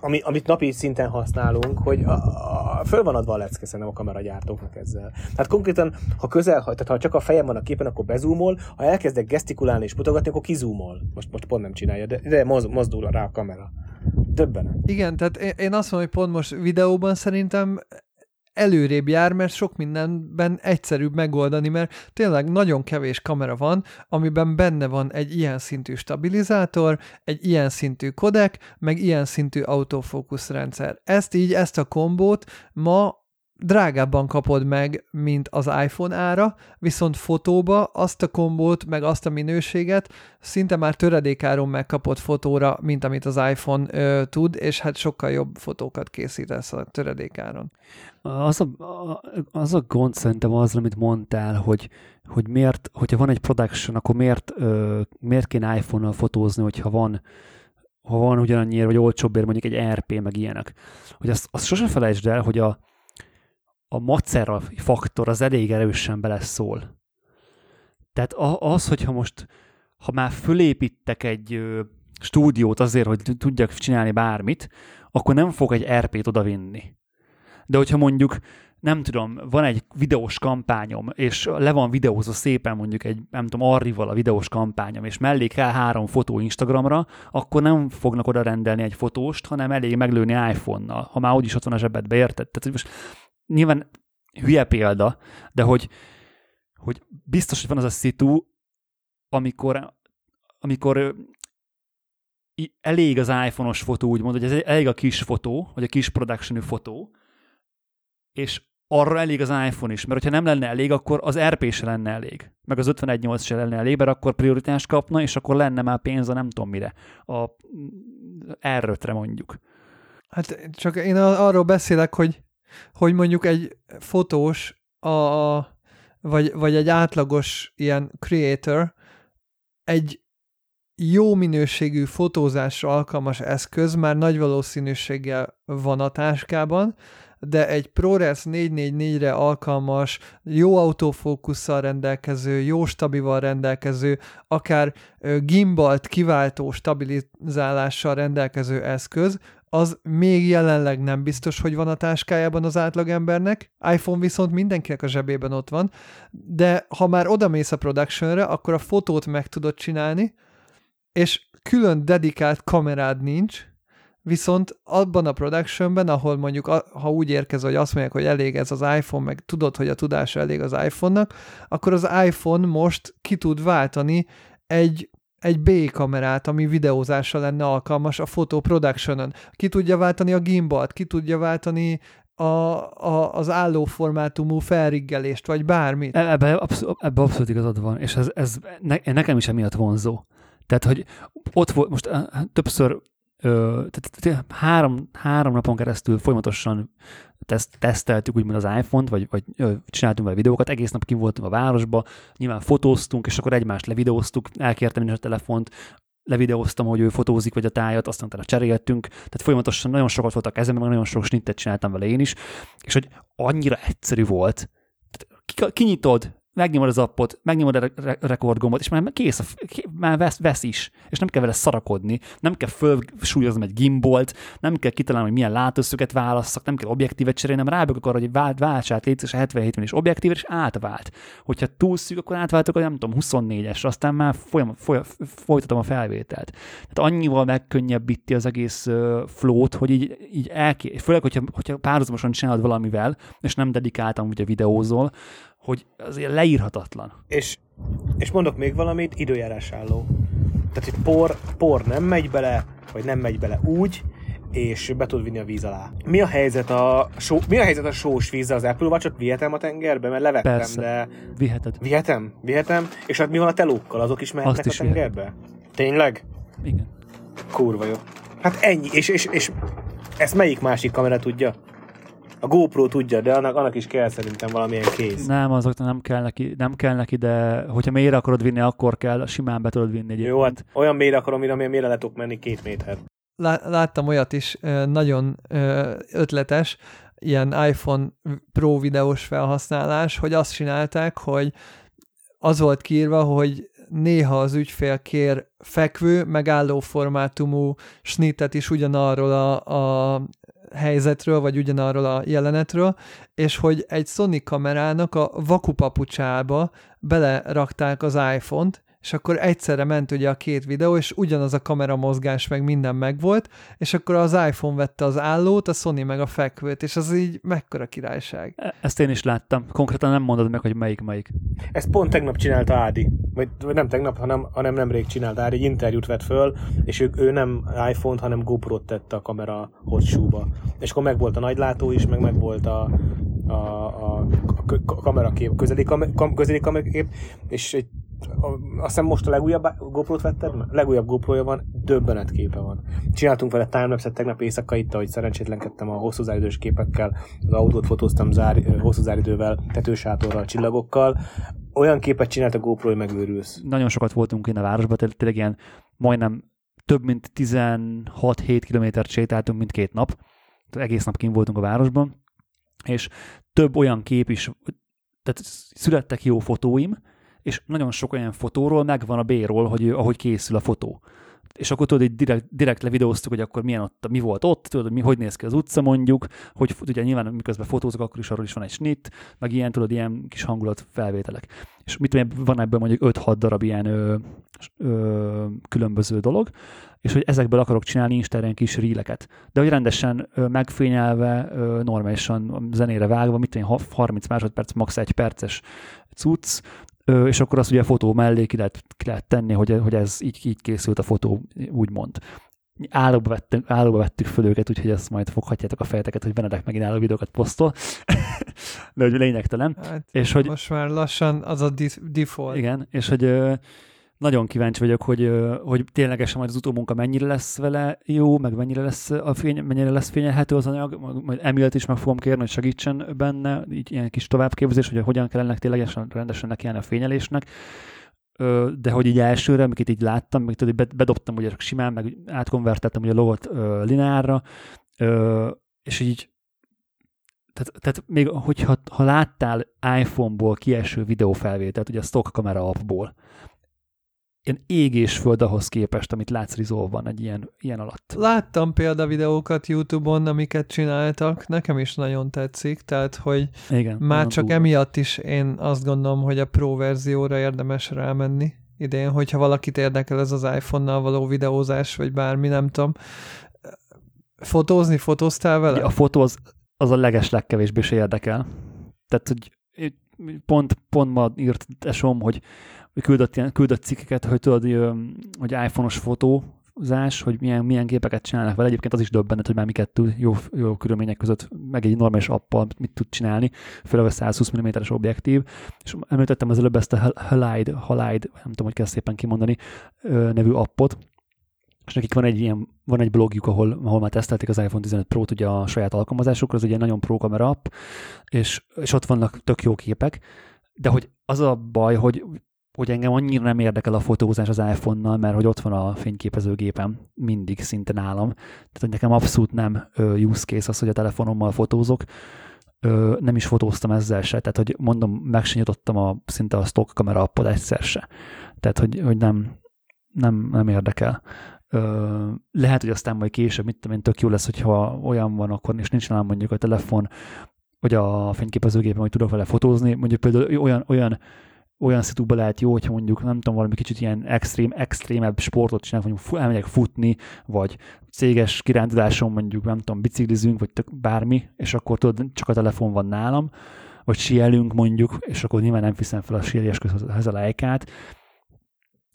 ami, amit napi szinten használunk, hogy a, a, föl van adva a lecke, szerintem a kameragyártóknak ezzel. Tehát konkrétan, ha közel, tehát ha csak a fejem van a képen, akkor bezúmol, ha elkezdek gesztikulálni és mutogatni, akkor kizúmol. Most, most pont nem csinálja, de, de mozdul rá a kamera. Döbbenet. Igen, tehát én azt mondom, hogy pont most videóban szerintem előrébb jár, mert sok mindenben egyszerűbb megoldani, mert tényleg nagyon kevés kamera van, amiben benne van egy ilyen szintű stabilizátor, egy ilyen szintű kodek, meg ilyen szintű autofókuszrendszer. Ezt így, ezt a kombót ma drágábban kapod meg, mint az iPhone ára, viszont fotóba azt a kombót, meg azt a minőséget szinte már töredékáron megkapod fotóra, mint amit az iPhone ö, tud, és hát sokkal jobb fotókat készítesz a töredékáron. Az a, az a gond szerintem az, amit mondtál, hogy, hogy miért, hogyha van egy production, akkor miért, ö, miért kéne iPhone-nal fotózni, hogyha van ha van ugyanannyiért, vagy olcsóbbért mondjuk egy er pé, meg ilyenek. Hogy azt, azt sose felejtsd el, hogy a, a macera faktor az elég erősen beleszól. Tehát az, hogyha most, ha már fölépítek egy stúdiót azért, hogy tudjak csinálni bármit, akkor nem fog egy er pét odavinni. De hogyha mondjuk, nem tudom, van egy videós kampányom, és le van videózva szépen mondjuk egy, nem tudom, arrival a videós kampányom, és mellé kell három fotó Instagramra, akkor nem fognak oda rendelni egy fotóst, hanem elég meglőni iPhone-nal, ha már úgyis ott van a zsebedbe, érted? Tehát most nyilván hülye példa, de hogy, hogy biztos, hogy van az a szitu, amikor, amikor elég az iPhone-os fotó, úgymond, hogy ez elég a kis fotó, vagy a kis production-ű fotó, és arra elég az iPhone is, mert hogyha nem lenne elég, akkor az er pé se lenne elég, meg az ötvenegy nyolc se lenne elég, mert akkor prioritást kapna, és akkor lenne már pénz a nem tudom mire, a er ötre mondjuk. Hát csak én arról beszélek, hogy, hogy mondjuk egy fotós, a, vagy, vagy egy átlagos ilyen creator egy jó minőségű fotózásra alkalmas eszköz már nagy valószínűséggel van a táskában, de egy ProRes négy négy négyre alkalmas, jó autofókusszal rendelkező, jó stabival rendelkező, akár gimbalt kiváltó stabilizálással rendelkező eszköz, az még jelenleg nem biztos, hogy van a táskájában az átlagembernek, iPhone viszont mindenkinek a zsebében ott van, de ha már odamész a productionre, akkor a fotót meg tudod csinálni, és külön dedikált kamerád nincs, viszont abban a productionben, ahol mondjuk, a, ha úgy érkezel, hogy azt mondják, hogy elég ez az iPhone, meg tudod, hogy a tudása elég az iPhone-nak, akkor az iPhone most ki tud váltani egy, egy bé kamerát, ami videózásra lenne alkalmas a photo productionön. Ki tudja váltani a gimbalt, ki tudja váltani a, a, az állóformátumú felriggelést, vagy bármit. Ebben abszol, ebbe abszolút igazad van, és ez, ez ne, nekem is emiatt vonzó. Tehát, hogy ott volt, most többször Ö, tehát három, három napon keresztül folyamatosan teszt, teszteltük úgymond az iPhone-t, vagy, vagy ö, csináltunk vele videókat, egész nap kint voltunk a városba, nyilván fotóztunk, és akkor egymást levideóztuk, elkértem én a telefont, levideóztam, hogy ő fotózik, vagy a tájat, aztán utána cseréltünk, tehát folyamatosan nagyon sokat volt a kezemben, nagyon sok snittet csináltam vele én is, és hogy annyira egyszerű volt, tehát kinyitod, megnyomod az appot, megnyomod a re- rekordgombot, és már kész, a f- ké- már vesz, vesz is, és nem kell vele szarakodni, nem kell fölsúlyoznom egy gimbolt, nem kell kitalálni, hogy milyen látószöget válasszak, nem kell objektívet cserélnem, rábökök arra, hogy vált, váltsát létszés a hetvenhétben is objektívet, és átvált. Hogyha túl szűk, akkor átváltok, nem tudom, huszonnégyesre, aztán már folyam, folyam, folytatom a felvételt. Tehát annyival megkönnyebbíti az egész uh, flót, hogy így, így elké... Főleg, hogyha, hogyha párhuzamosan csinálod valamivel, és nem dedikáltan ugye videózol, hogy azért leírhatatlan. És, és mondok még valamit, időjárás álló. Tehát itt por, por nem megy bele, vagy nem megy bele úgy, és be tud vinni a víz alá. Mi a helyzet a, só, mi a, helyzet a sós vízzel az Apple Watch-ot? Vihetem a tengerbe? Mert levettem, persze, de... viheted. Vihetem? Vihetem? És hát mi van a telókkal? Azok is mehetnek is a tengerbe? Vihet. Tényleg? Igen. Kurva jó. Hát ennyi. És, és, és ezt melyik másik kamera tudja? A GoPro tudja, de annak, annak is kell szerintem valamilyen kéz. Nem, azok nem kell neki, nem kell neki, de hogyha mélyre akarod vinni, akkor kell, simán be tudod vinni egyébként. Jó, hát olyan mélyre akarom, mire mélyre le tudok menni két méter. Láttam olyat is, nagyon ötletes, ilyen iPhone Pro videós felhasználás, hogy azt csinálták, hogy az volt kiírva, hogy néha az ügyfél kér fekvő, meg állóformátumú snittet is ugyanarról a, a helyzetről, vagy ugyanarról a jelenetről, és hogy egy Sony kamerának a vakupapucsába belerakták az iPhone-t, és akkor egyszerre ment ugye a két videó, és ugyanaz a kamera mozgás meg minden megvolt, és akkor az iPhone vette az állót, a Sony meg a fekvőt, és az így mekkora királyság. E- ezt én is láttam. Konkrétan nem mondod meg, hogy melyik-melyik. Ezt pont tegnap csinálta Ádi. Vagy, vagy nem tegnap, hanem, hanem nemrég csinálta Ádi. Egy interjút vett föl, és ő, ő nem iPhone-t, hanem GoPro-t tette a kamera hosszúba. És akkor megvolt a nagylátó is, meg megvolt a a, a, a kamerakép, közeli, kamer, közeli kamerakép, és egy, a, azt hiszem most a legújabb GoPro-t vetted? A legújabb GoPro-ja van, döbbenet képe van. Csináltunk vele timelapse-et tegnap éjszaka itt, ahogy szerencsétlenkedtem a hosszú záridős képekkel, az autót fotóztam zár, hosszú záridővel, tetősátorral, csillagokkal. Olyan képet csinált a GoPro, hogy megőrülsz. Nagyon sokat voltunk én a városban, tényleg ilyen majdnem több mint tizenhat-hét kilométert sétáltunk mindkét nap. Egész nap kint voltunk a városban, és több olyan kép is, tehát születtek jó fotóim, és nagyon sok olyan fotóról megvan a B-ról, hogy ahogy készül a fotó. És akkor tudod, így direkt, direkt levideóztuk, hogy akkor milyen ott, mi volt ott, tudod, mi, hogy néz ki az utca mondjuk, hogy ugye nyilván miközben fotózok, akkor is arról is van egy snitt, meg ilyen, tudod, ilyen kis hangulatfelvételek. És mit tudom, van ebből mondjuk öt-hat darab ilyen ö, ö, különböző dolog, és hogy ezekből akarok csinálni Instagram kis reeleket. De hogy rendesen ö, megfényelve, ö, normálisan zenére vágva, mit tudom, harminc másodperc, max. egy perces cucc, és akkor azt ugye a fotó mellé ki lehet, ki lehet tenni, hogy, hogy ez így, így készült a fotó, úgymond. Állóba vettük, állóba vettük föl őket, úgyhogy ezt majd foghatjátok a fejeteket, hogy Benedek megint álló videókat posztol. De hogy lényegtelen. Hát, és hogy, most már lassan az a default. Igen, és hogy nagyon kíváncsi vagyok, hogy, hogy ténylegesen majd az utómunka mennyire lesz vele jó, meg mennyire lesz, a fény, mennyire lesz fényelhető az anyag, majd emiatt is meg fogom kérni, hogy segítsen benne, így ilyen kis továbbképzés, hogy hogyan kellene ténylegesen rendesen nekiállni a fényelésnek, de hogy így elsőre, amiket így láttam, meg tudod, bedobtam ugye csak simán, meg átkonvertáltam ugye a logot lineárra, és így, tehát, tehát még hogyha ha láttál iPhone-ból kieső videófelvételt, ugye a stock kamera appból, ilyen ég és föld ahhoz képest, amit látsz Rizolban egy ilyen, ilyen alatt. Láttam példavideókat YouTube-on, amiket csináltak, nekem is nagyon tetszik, tehát hogy igen, már csak túl. Emiatt is én azt gondolom, hogy a Pro verzióra érdemes rámenni idén, hogyha valakit érdekel ez az iPhone-nal való videózás, vagy bármi, nem tudom. Fotózni, fotóztál vele? A fotó az, az a leges legkevésbé se érdekel. Tehát, hogy pont, pont ma írt esom, hogy Küldött, ilyen, küldött cikkeket, hogy tudod, hogy iPhone-os fotózás, hogy milyen, milyen képeket csinálnak vele. Egyébként az is döbbenet, hogy már miket tud jó, jó körülmények között, meg egy normális appal mit tud csinálni, főleg a száz húsz milliméteres objektív. És említettem az előbb ezt a Halide, Halide, nem tudom, hogy kell szépen kimondani, nevű appot. És nekik van egy, ilyen, van egy blogjuk, ahol, ahol már tesztelték az iPhone tizenöt Pro-t ugye a saját alkalmazásukra, az egy ilyen nagyon pro kamera app, és, és ott vannak tök jó képek. De hogy az a baj, hogy hogy engem annyira nem érdekel a fotózás az iPhone-nal, mert hogy ott van a fényképezőgépem, mindig szinte nálam. Tehát nekem abszolút nem use case az, hogy a telefonommal fotózok. Ö, nem is fotóztam ezzel se. Tehát, hogy mondom, meg se nyitottam a, szinte a stock kamera appot egyszer se. Tehát, hogy, hogy nem, nem, nem érdekel. Ö, lehet, hogy aztán majd később, mit tudom én, tök jó lesz, hogyha olyan van, akkor és nincs nálam mondjuk a telefon, vagy a fényképezőgépen, hogy tudok vele fotózni. Mondjuk például olyan, olyan olyan szitúban lehet jó, hogyha mondjuk, nem tudom, valami kicsit ilyen extrém, extrémebb sportot csinálok, mondjuk elmegyek futni, vagy céges kiránduláson mondjuk, nem tudom, biciklizünk, vagy tök bármi, és akkor tudod, csak a telefon van nálam, vagy síelünk mondjuk, és akkor nyilván nem viszem fel a síelés közhez a lejkát.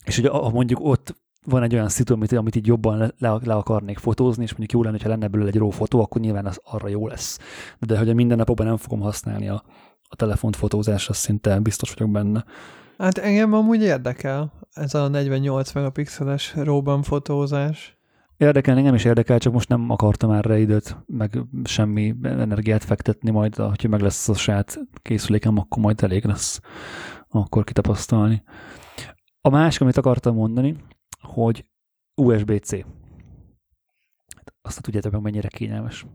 És ugye mondjuk ott van egy olyan szitu, amit, amit így jobban le, le akarnék fotózni, és mondjuk jó lenne, hogyha lenne belőle egy ró fotó, akkor nyilván az arra jó lesz. De hogy a mindennapokban nem fogom használni a a telefont fotózásra, szinte biztos vagyok benne. Hát engem amúgy érdekel ez a negyvennyolc megapixeles róban fotózás. Érdekel, engem is érdekel, csak most nem akartam erre időt, meg semmi energiát fektetni majd, hogyha meg lesz a saját készülékem, akkor majd elég lesz akkor kitapasztalni. A másik, amit akartam mondani, hogy u es bé cé. Aztán tudjátok meg, mennyire kényelmes.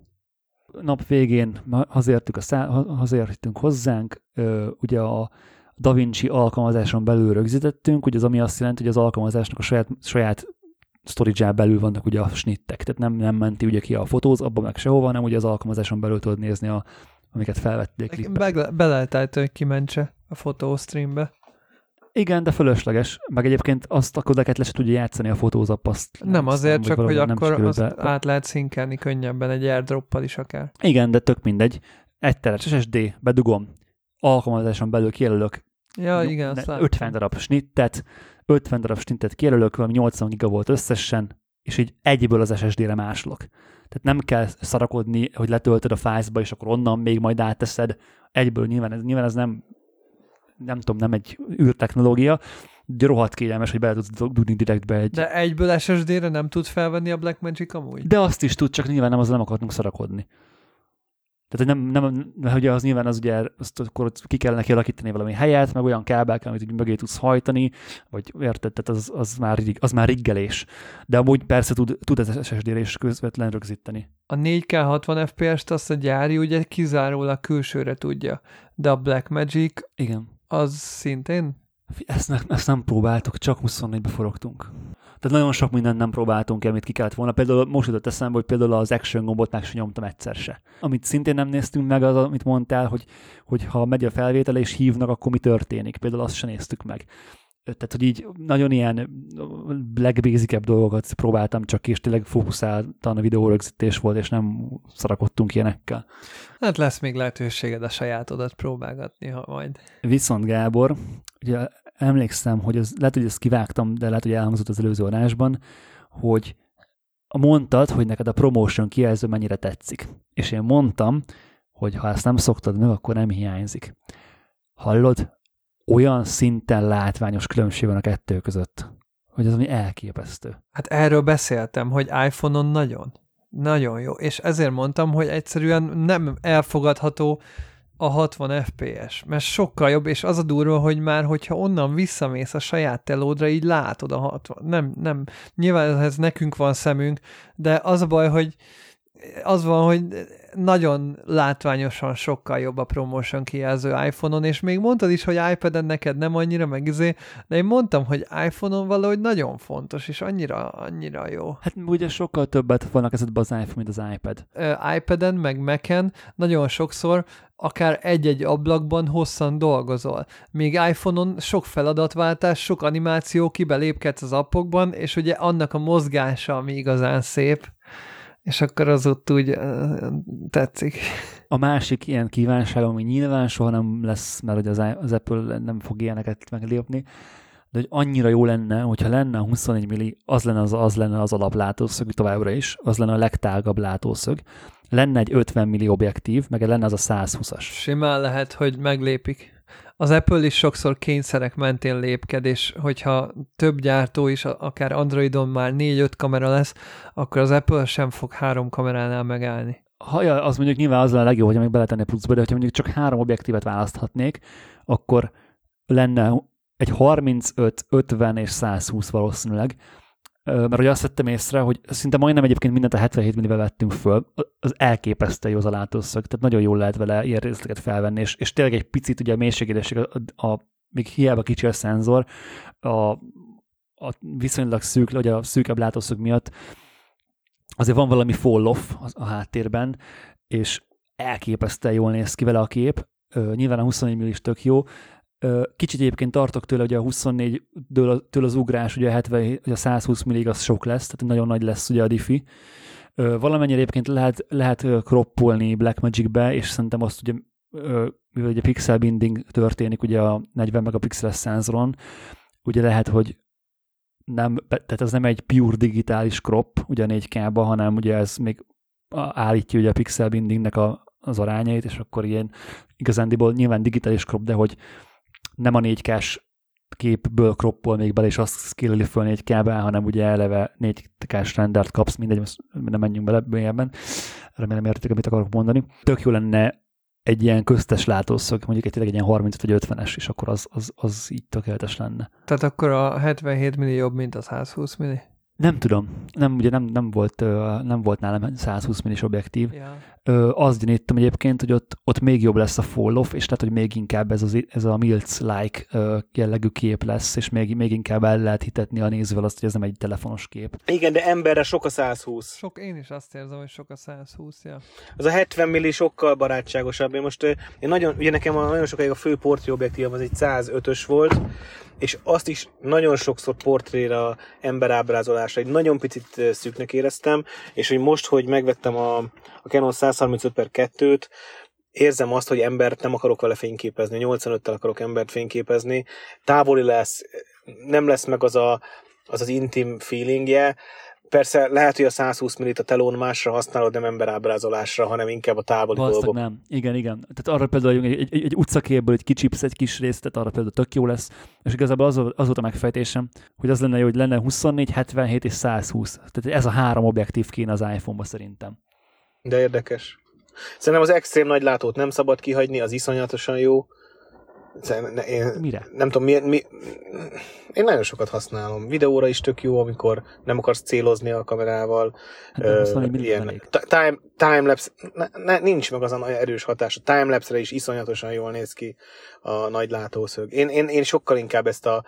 Nap végén hazértünk, a szá- hazértünk hozzánk, ugye a DaVinci alkalmazáson belül rögzítettünk, ugye az ami azt jelenti, hogy az alkalmazásnak a saját, saját storage-án belül vannak ugye a snittek, tehát nem, nem menti ugye ki a fotóz, abban meg sehova, hanem ugye az alkalmazáson belül tudod nézni, a, amiket felvették. Be, be lehet állítani, hogy kimentse a fotóstreambe. Igen, de fölösleges. Meg egyébként azt a kodeket le se tudja játszani a fotózapp. Nem, nem azért, csak hogy akkor azt át lehet szinkelni könnyebben egy airdroppal is akár. Igen, de tök mindegy. Egy teres es es dé, bedugom, alkalmazáson belül kijelölök ja, igen, ötven darab snittet, ötven darab snittet kijelölök, valami nyolcvan giga volt összesen, és így egyből az es es dére másolok. Tehát nem kell szarakodni, hogy letöltöd a fájszba, és akkor onnan még majd átteszed. Egyből nyilván ez, nyilván ez nem, nem tudom, nem egy űrtechnológia, de rohadt kényelmes, hogy bele tudsz dugni direktbe egy... De egyből es es dére nem tud felvenni a Black Magic amúgy? De azt is tud, csak nyilván nem, azzal nem akartunk szarakodni. Tehát nem, nem, mert ugye az nyilván az ugye, azt akkor ki kellene kialakítani valami helyet, meg olyan kábel kell, amit mögé tudsz hajtani, vagy érted, tehát az, az, már, az már riggelés. De amúgy persze tud, tud az es es dére is közvetlen rögzíteni. A négy ká hatvan ef pé es-t azt a gyári ugye kizárólag külsőre tudja, de a Black Magic igen. Az szintén? Ezt, ne, ezt nem próbáltuk, csak huszonnégybe forogtunk. Tehát nagyon sok mindent nem próbáltunk ki, amit ki kellett volna. Például most jutott eszembe, hogy például az action gombot meg sem nyomtam egyszer se. Amit szintén nem néztünk meg, az, amit mondtál, hogy, hogy ha megy a felvétel és hívnak, akkor mi történik. Például azt sem néztük meg. Tehát, hogy így nagyon ilyen legbasic-ebb dolgokat próbáltam csak ki, és tényleg fókuszáltan a videórögzítés volt, és nem szarakodtunk ilyenekkel. Hát lesz még lehetőséged a sajátodat próbálgatni, ha majd. Viszont Gábor, ugye emlékszem, hogy az, lehet, hogy ezt kivágtam, de lehet, hogy elhangzott az előző adásban, hogy mondtad, hogy neked a promotion kijelző mennyire tetszik. És én mondtam, hogy ha ezt nem szoktad meg, akkor nem hiányzik. Hallod? Olyan szinten látványos különbség van a kettő között, hogy az ami elképesztő. Hát erről beszéltem, hogy iPhone-on nagyon, nagyon jó, és ezért mondtam, hogy egyszerűen nem elfogadható a hatvan ef pé es, mert sokkal jobb, és az a durva, hogy már, hogyha onnan visszamész a saját telódra, így látod a hatvan, nem, nem, nyilván ez nekünk van szemünk, de az a baj, hogy az van, hogy nagyon látványosan sokkal jobb a promotion kijelző iPhone-on, és még mondtad is, hogy iPad-en neked nem annyira meg izé, de én mondtam, hogy iPhone-on valahogy nagyon fontos, és annyira, annyira jó. Hát ugye sokkal többet vannak ezekbe az iPhone, mint az iPad. Uh, iPad-en, meg Mac-en nagyon sokszor akár egy-egy ablakban hosszan dolgozol. Még iPhone-on sok feladatváltás, sok animáció, kibelépkedsz az appokban, és ugye annak a mozgása, ami igazán szép, és akkor az ott úgy uh, tetszik. A másik ilyen kívánság, ami nyilván soha nem lesz, mert az, az Apple nem fog ilyeneket meglépni, de hogy annyira jó lenne, hogyha lenne a huszonnégy milli, az lenne az, az lenne az alaplátószög továbbra is, az lenne a legtágabb látószög. Lenne egy ötven milli objektív, meg lenne az a százhúszas. Simán lehet, hogy meglépik. Az Apple is sokszor kényszerek mentén lépked, és hogyha több gyártó is, akár Androidon már négy-öt kamera lesz, akkor az Apple sem fog három kameránál megállni. Ha ja, az mondjuk nyilván az a legjobb, hogyha még beletenné pluszba, de hogyha mondjuk csak három objektívet választhatnék, akkor lenne egy harmincöt, ötven és százhúsz valószínűleg. Mert hogy azt vettem észre, hogy szinte majdnem egyébként mindent a hetvenhét millivel vettünk föl, az elképesztő jó az a látószög, tehát nagyon jól lehet vele ilyen részleteket felvenni, és, és tényleg egy picit ugye a mélységédesség, a, a, még hiába kicsi a szenzor, a, a viszonylag szűk, ugye a szűkebb látószög miatt azért van valami fall off a háttérben, és elképesztően jól néz ki vele a kép, nyilván a huszonnégy milliméter is tök jó. Kicsit egyébként tartok tőle, hogy a huszonnégytől az ugrás, ugye a, hetven, a százhúsz milliméterig az sok lesz, tehát nagyon nagy lesz ugye a diffi. Valamennyire egyébként lehet, lehet kroppolni Blackmagic-be, és szerintem azt ugye, mivel ugye pixel binding történik ugye a negyven megapixeles szenzoron, ugye lehet, hogy nem, tehát ez nem egy pure digitális crop, ugye a négy ká-ba, hanem ugye ez még állítja ugye a pixel bindingnek a, az arányait, és akkor ilyen igazándiból nyilván digitális crop, de hogy nem a négy ká-s képből kroppol még bele, és azt skilleli föl négy ká-be, hanem ugye eleve négy ká-s rendert kapsz, mindegy, nem menjünk bele ebben, remélem értik, amit akarok mondani. Tök jó lenne egy ilyen köztes látószög, mondjuk egy tényleg egy ilyen harmincöt vagy ötvenes, és akkor az, az, az így tökéletes lenne. Tehát akkor a hetvenhét milli jobb, mint a százhúsz milli? Nem tudom. Nem, ugye nem, nem, volt, nem volt nálam százhúsz millis objektív. Yeah. Azt gyanítom egyébként, hogy ott, ott még jobb lesz a fall-off, és lehet, hogy még inkább ez, az, ez a Mills-like jellegű kép lesz, és még, még inkább el lehet hitetni a nézővel azt, hogy ez nem egy telefonos kép. Igen, de emberre sok a százhúsz. Sok, én is azt érzem, hogy sok a százhúsz, ja. Az a hetven milli sokkal barátságosabb. Én most, én nagyon, ugye nekem a, nagyon sokáig a fő portré objektív, az egy százötös volt, és azt is nagyon sokszor portréra, emberábrázolásra, egy nagyon picit szűknek éreztem, és hogy most, hogy megvettem a, a Canon százharmincöt per kettőt, érzem azt, hogy embert nem akarok vele fényképezni, nyolcvanöttel akarok embert fényképezni, távoli lesz, nem lesz meg az a, az, az intim feelingje, Persze lehet, hogy a százhúsz millit a telón másra használod, nem emberábrázolásra, hanem inkább a távoli dolgok. Nem. Igen, igen. Tehát arra például egy, egy, egy utcaképből egy kicsipsz egy kis részt, tehát arra például tök jó lesz. És igazából az, az volt a megfejtésem, hogy az lenne jó, hogy lenne huszonnégy, hetvenhét és százhúsz. Tehát ez a három objektív kéne az iPhone-ba szerintem. De érdekes. Szerintem az extrém nagy látót nem szabad kihagyni, az iszonyatosan jó. Én, Mire? Nem tudom, mi, mi, én nagyon sokat használom. Videóra is tök jó, amikor nem akarsz célozni a kamerával. Hát ö, ilyen, time, timelapse, ne, ne, nincs meg az a erős hatás. A timelapse-re is iszonyatosan jól néz ki a nagy látószög. Én, én, én sokkal inkább ezt a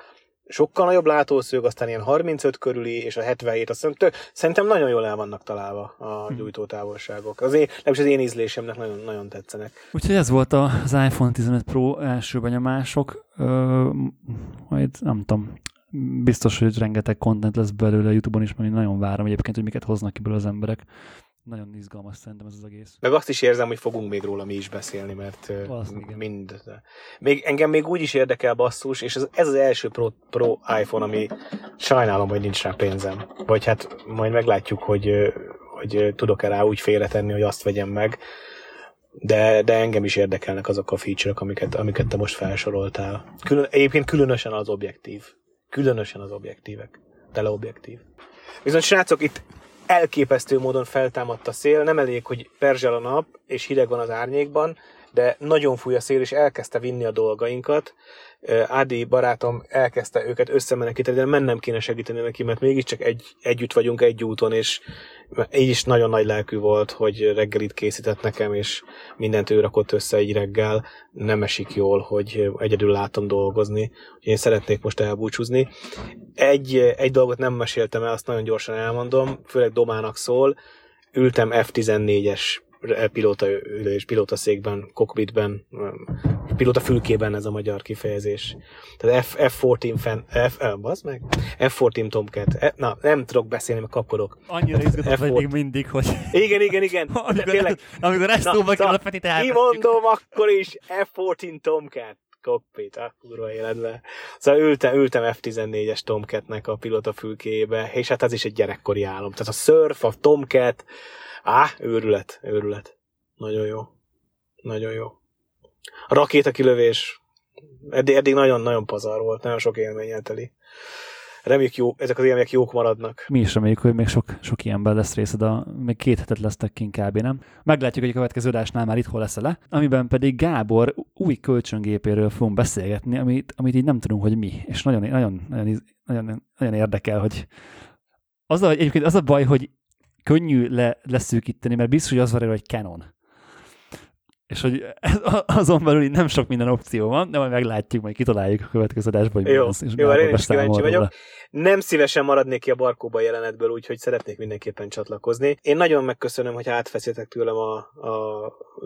sokkal nagyobb látószög, aztán ilyen harmincöt körüli, és a hetvenhét, azt hiszem, tök, szerintem nagyon jól el vannak találva a gyújtótávolságok. Az én, nem is az én ízlésemnek nagyon, nagyon tetszenek. Úgyhogy ez volt az iPhone tizenöt Pro első benyomások. Ö, majd nem tudom, biztos, hogy rengeteg content lesz belőle a YouTube-on is, mert én nagyon várom egyébként, hogy miket hoznak ki belőle az emberek. Nagyon izgalmas szerintem ez az egész. Meg azt is érzem, hogy fogunk még róla mi is beszélni, mert m- mind. Még, engem még úgy is érdekel basszus, és ez, ez az első Pro, Pro iPhone, ami sajnálom, hogy nincs rá pénzem. Vagy hát majd meglátjuk, hogy, hogy tudok-e rá úgy félretenni, hogy azt vegyem meg. De, de engem is érdekelnek azok a feature-ök, amiket, amiket te most felsoroltál. Külön, egyébként különösen az objektív. Különösen az objektívek. Teleobjektív. Viszont srácok, itt elképesztő módon feltámadt a szél, nem elég, hogy perzsel a nap, és hideg van az árnyékban, de nagyon fúj a szél, és elkezdte vinni a dolgainkat. Ádi barátom elkezdte őket összemenekíteni, de mennem kéne segíteni neki, mert mégiscsak egy, együtt vagyunk egy úton, és így is nagyon nagy lelkű volt, hogy reggelit készített nekem, és mindent ő rakott össze egy reggel. Nem esik jól, hogy egyedül látom dolgozni. Én szeretnék most elbúcsúzni. Egy, egy dolgot nem meséltem el, azt nagyon gyorsan elmondom, főleg Domának szól. Ültem F tizennégyes pilóta ülés, pilóta székben, kokpitben, pilóta fülkében ez a magyar kifejezés. Tehát F tizennégy Tomcat. Na, nem tudok beszélni, mert kapkodok. Annyira izgatott vagyok mindig, hogy... Igen, igen, igen. Tényleg. Amikor ezt szóval kell a petit elvetjük. Kimondom akkor is F tizennégy Tomcat kokpit, a kurva életben. Szóval ültem, ültem F tizennégyes Tomcatnek a pilóta fülkébe, és hát ez is egy gyerekkori álom. Tehát a surf, a Tomcat, Á, őrület, őrület. Nagyon jó. Nagyon jó. A rakétakilövés. Eddig, eddig nagyon-nagyon pazar volt, nagyon sok élménnyel teli. Reméljük, jó, ezek az élmények jók maradnak. Mi is reméljük, hogy még sok, sok ilyenben lesz részed, a, még két hetet lesztek kint kb, nem? Meglátjuk, hogy a következő adásnál már itthon lesz le, amiben pedig Gábor új kölcsöngépéről fogunk beszélgetni, amit, amit így nem tudunk, hogy mi. És nagyon, nagyon, nagyon, nagyon, nagyon érdekel, hogy az a, egyébként az a baj, hogy könnyű le, leszűkíteni, mert biztos, hogy az van erre, hogy Canon. És hogy ez, azon belül nem sok minden opció van, de majd meglátjuk, majd kitaláljuk a következő adásban. Jó, jó, én is kíváncsi vagyok. Nem szívesen maradnék ki a barkóba jelenetből, úgyhogy szeretnék mindenképpen csatlakozni. Én nagyon megköszönöm, hogy átveszítek tőlem a, a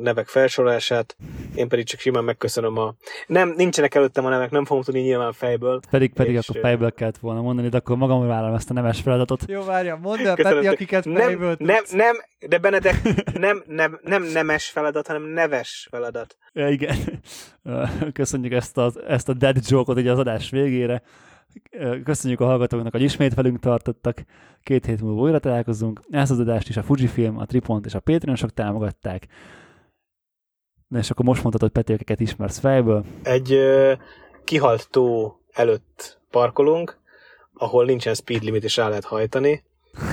nevek felsorolását, én pedig csak simán megköszönöm a... Nem, nincsenek előttem a nevek, nem fogom tudni nyilván fejből. Pedig, pedig és... akkor fejből kellett volna mondani, de akkor magamra vállalom ezt a neves feladatot. Jó, várjam, mondd el, Peti, akiket fejből tudsz. Nem, nem, de Benedek, nem, nem, nem nemes feladat, hanem neves feladat. Ja, igen. Köszönjük ezt, az, ezt a dead joke-ot ugye az adás végére. Köszönjük a hallgatóknak, hogy ismét velünk tartottak. Két hét múlva újra találkozunk. Ezt az adást is a Fujifilm, a Tripont és a Patreonosok támogatták. Na és akkor most mondhatod, Peti, akiket ismersz fejből. Egy ö, kihalt tó előtt parkolunk, ahol nincsen speed limit és rá lehet hajtani,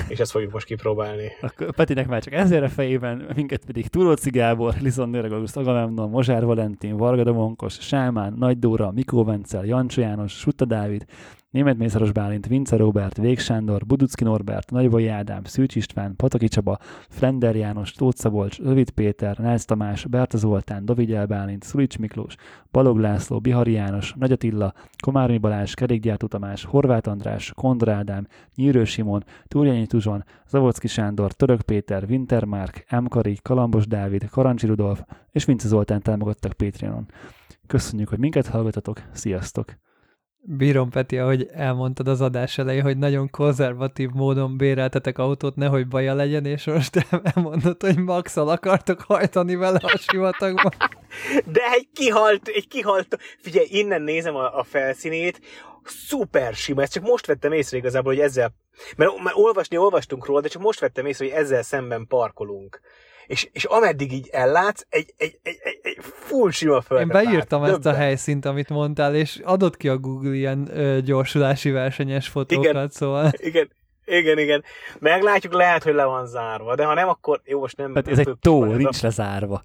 és ezt fogjuk most kipróbálni. Akkor Petinek már csak ezért a fejében, minket pedig Túróczy Gábor, Lizon Nőreg Auguszt Agamemnon, Mozsár Valentin, Varga Domonkos, Sámán, Nagy Dóra, Mikó Vencel, Jancsó János, Sutta Dávid, Németh Mészáros Bálint, Vince Róbert, Vég Sándor, Buducki Norbert, Nagyvai Ádám, Szűcs István, Pataki Csaba, Flender János, Tóth Szabolcs, Rövid Péter, Nász Tamás, Berta Zoltán, Dovigyel Bálint, Szulics Miklós, Balog László, Bihari János, Nagy Attila, Komárnyi Balázs, Kerékgyártó Tamás, Horváth András, Kondor Ádám, Nyírő Simon, Túrjányi Tuzson, Zavodszki Sándor, Török Péter, Wintermark, M. Kari, Kalambos Dávid, Karancsi Rudolf és Vince Zoltán támogattak Patreonon. Köszönjük, hogy minket hallgatatok, sziasztok! Bírom, Peti, ahogy elmondtad az adás elején, hogy nagyon konzervatív módon béreltetek autót, nehogy baja legyen, és most elmondod, hogy maxal akartok hajtani vele a sivatagban. De egy kihalt, egy kihalt, figyelj, innen nézem a, a felszínét, szuper sima, ezt csak most vettem észre igazából, hogy ezzel Mert, mert olvasni olvastunk róla, de csak most vettem észre, hogy ezzel szemben parkolunk. És, és ameddig így ellátsz, egy, egy, egy, egy, egy full sima földre. Én beírtam pár, ezt döbben. A helyszínt, amit mondtál, és adott ki a Google ilyen ö, gyorsulási versenyes fotókat, igen, szóval. Igen, igen, igen. Meglátjuk, lehet, hogy le van zárva, de ha nem, akkor jó, most nem... Tehát ez egy tó, nincs lezárva.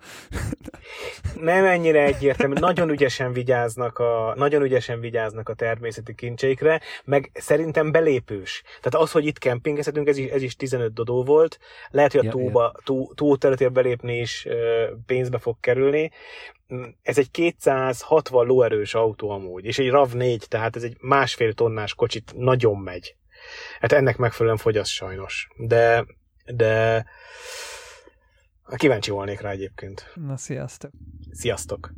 Nem ennyire egyértelmű. Nagyon ügyesen vigyáznak a, nagyon ügyesen vigyáznak a természeti kincseikre, meg szerintem belépős. Tehát az, hogy itt kempingezhetünk, ez is, ez is tizenöt dodó volt. Lehet, hogy a ja, tóba, tó, tó területére belépni is pénzbe fog kerülni. Ez egy kétszázhatvan lóerős autó amúgy, és egy ráv négy, tehát ez egy másfél tonnás kocsit nagyon megy. Hát ennek megfelelően fogyaszt sajnos. De, de kíváncsi volnék rá egyébként. Na, sziasztok! Sziasztok!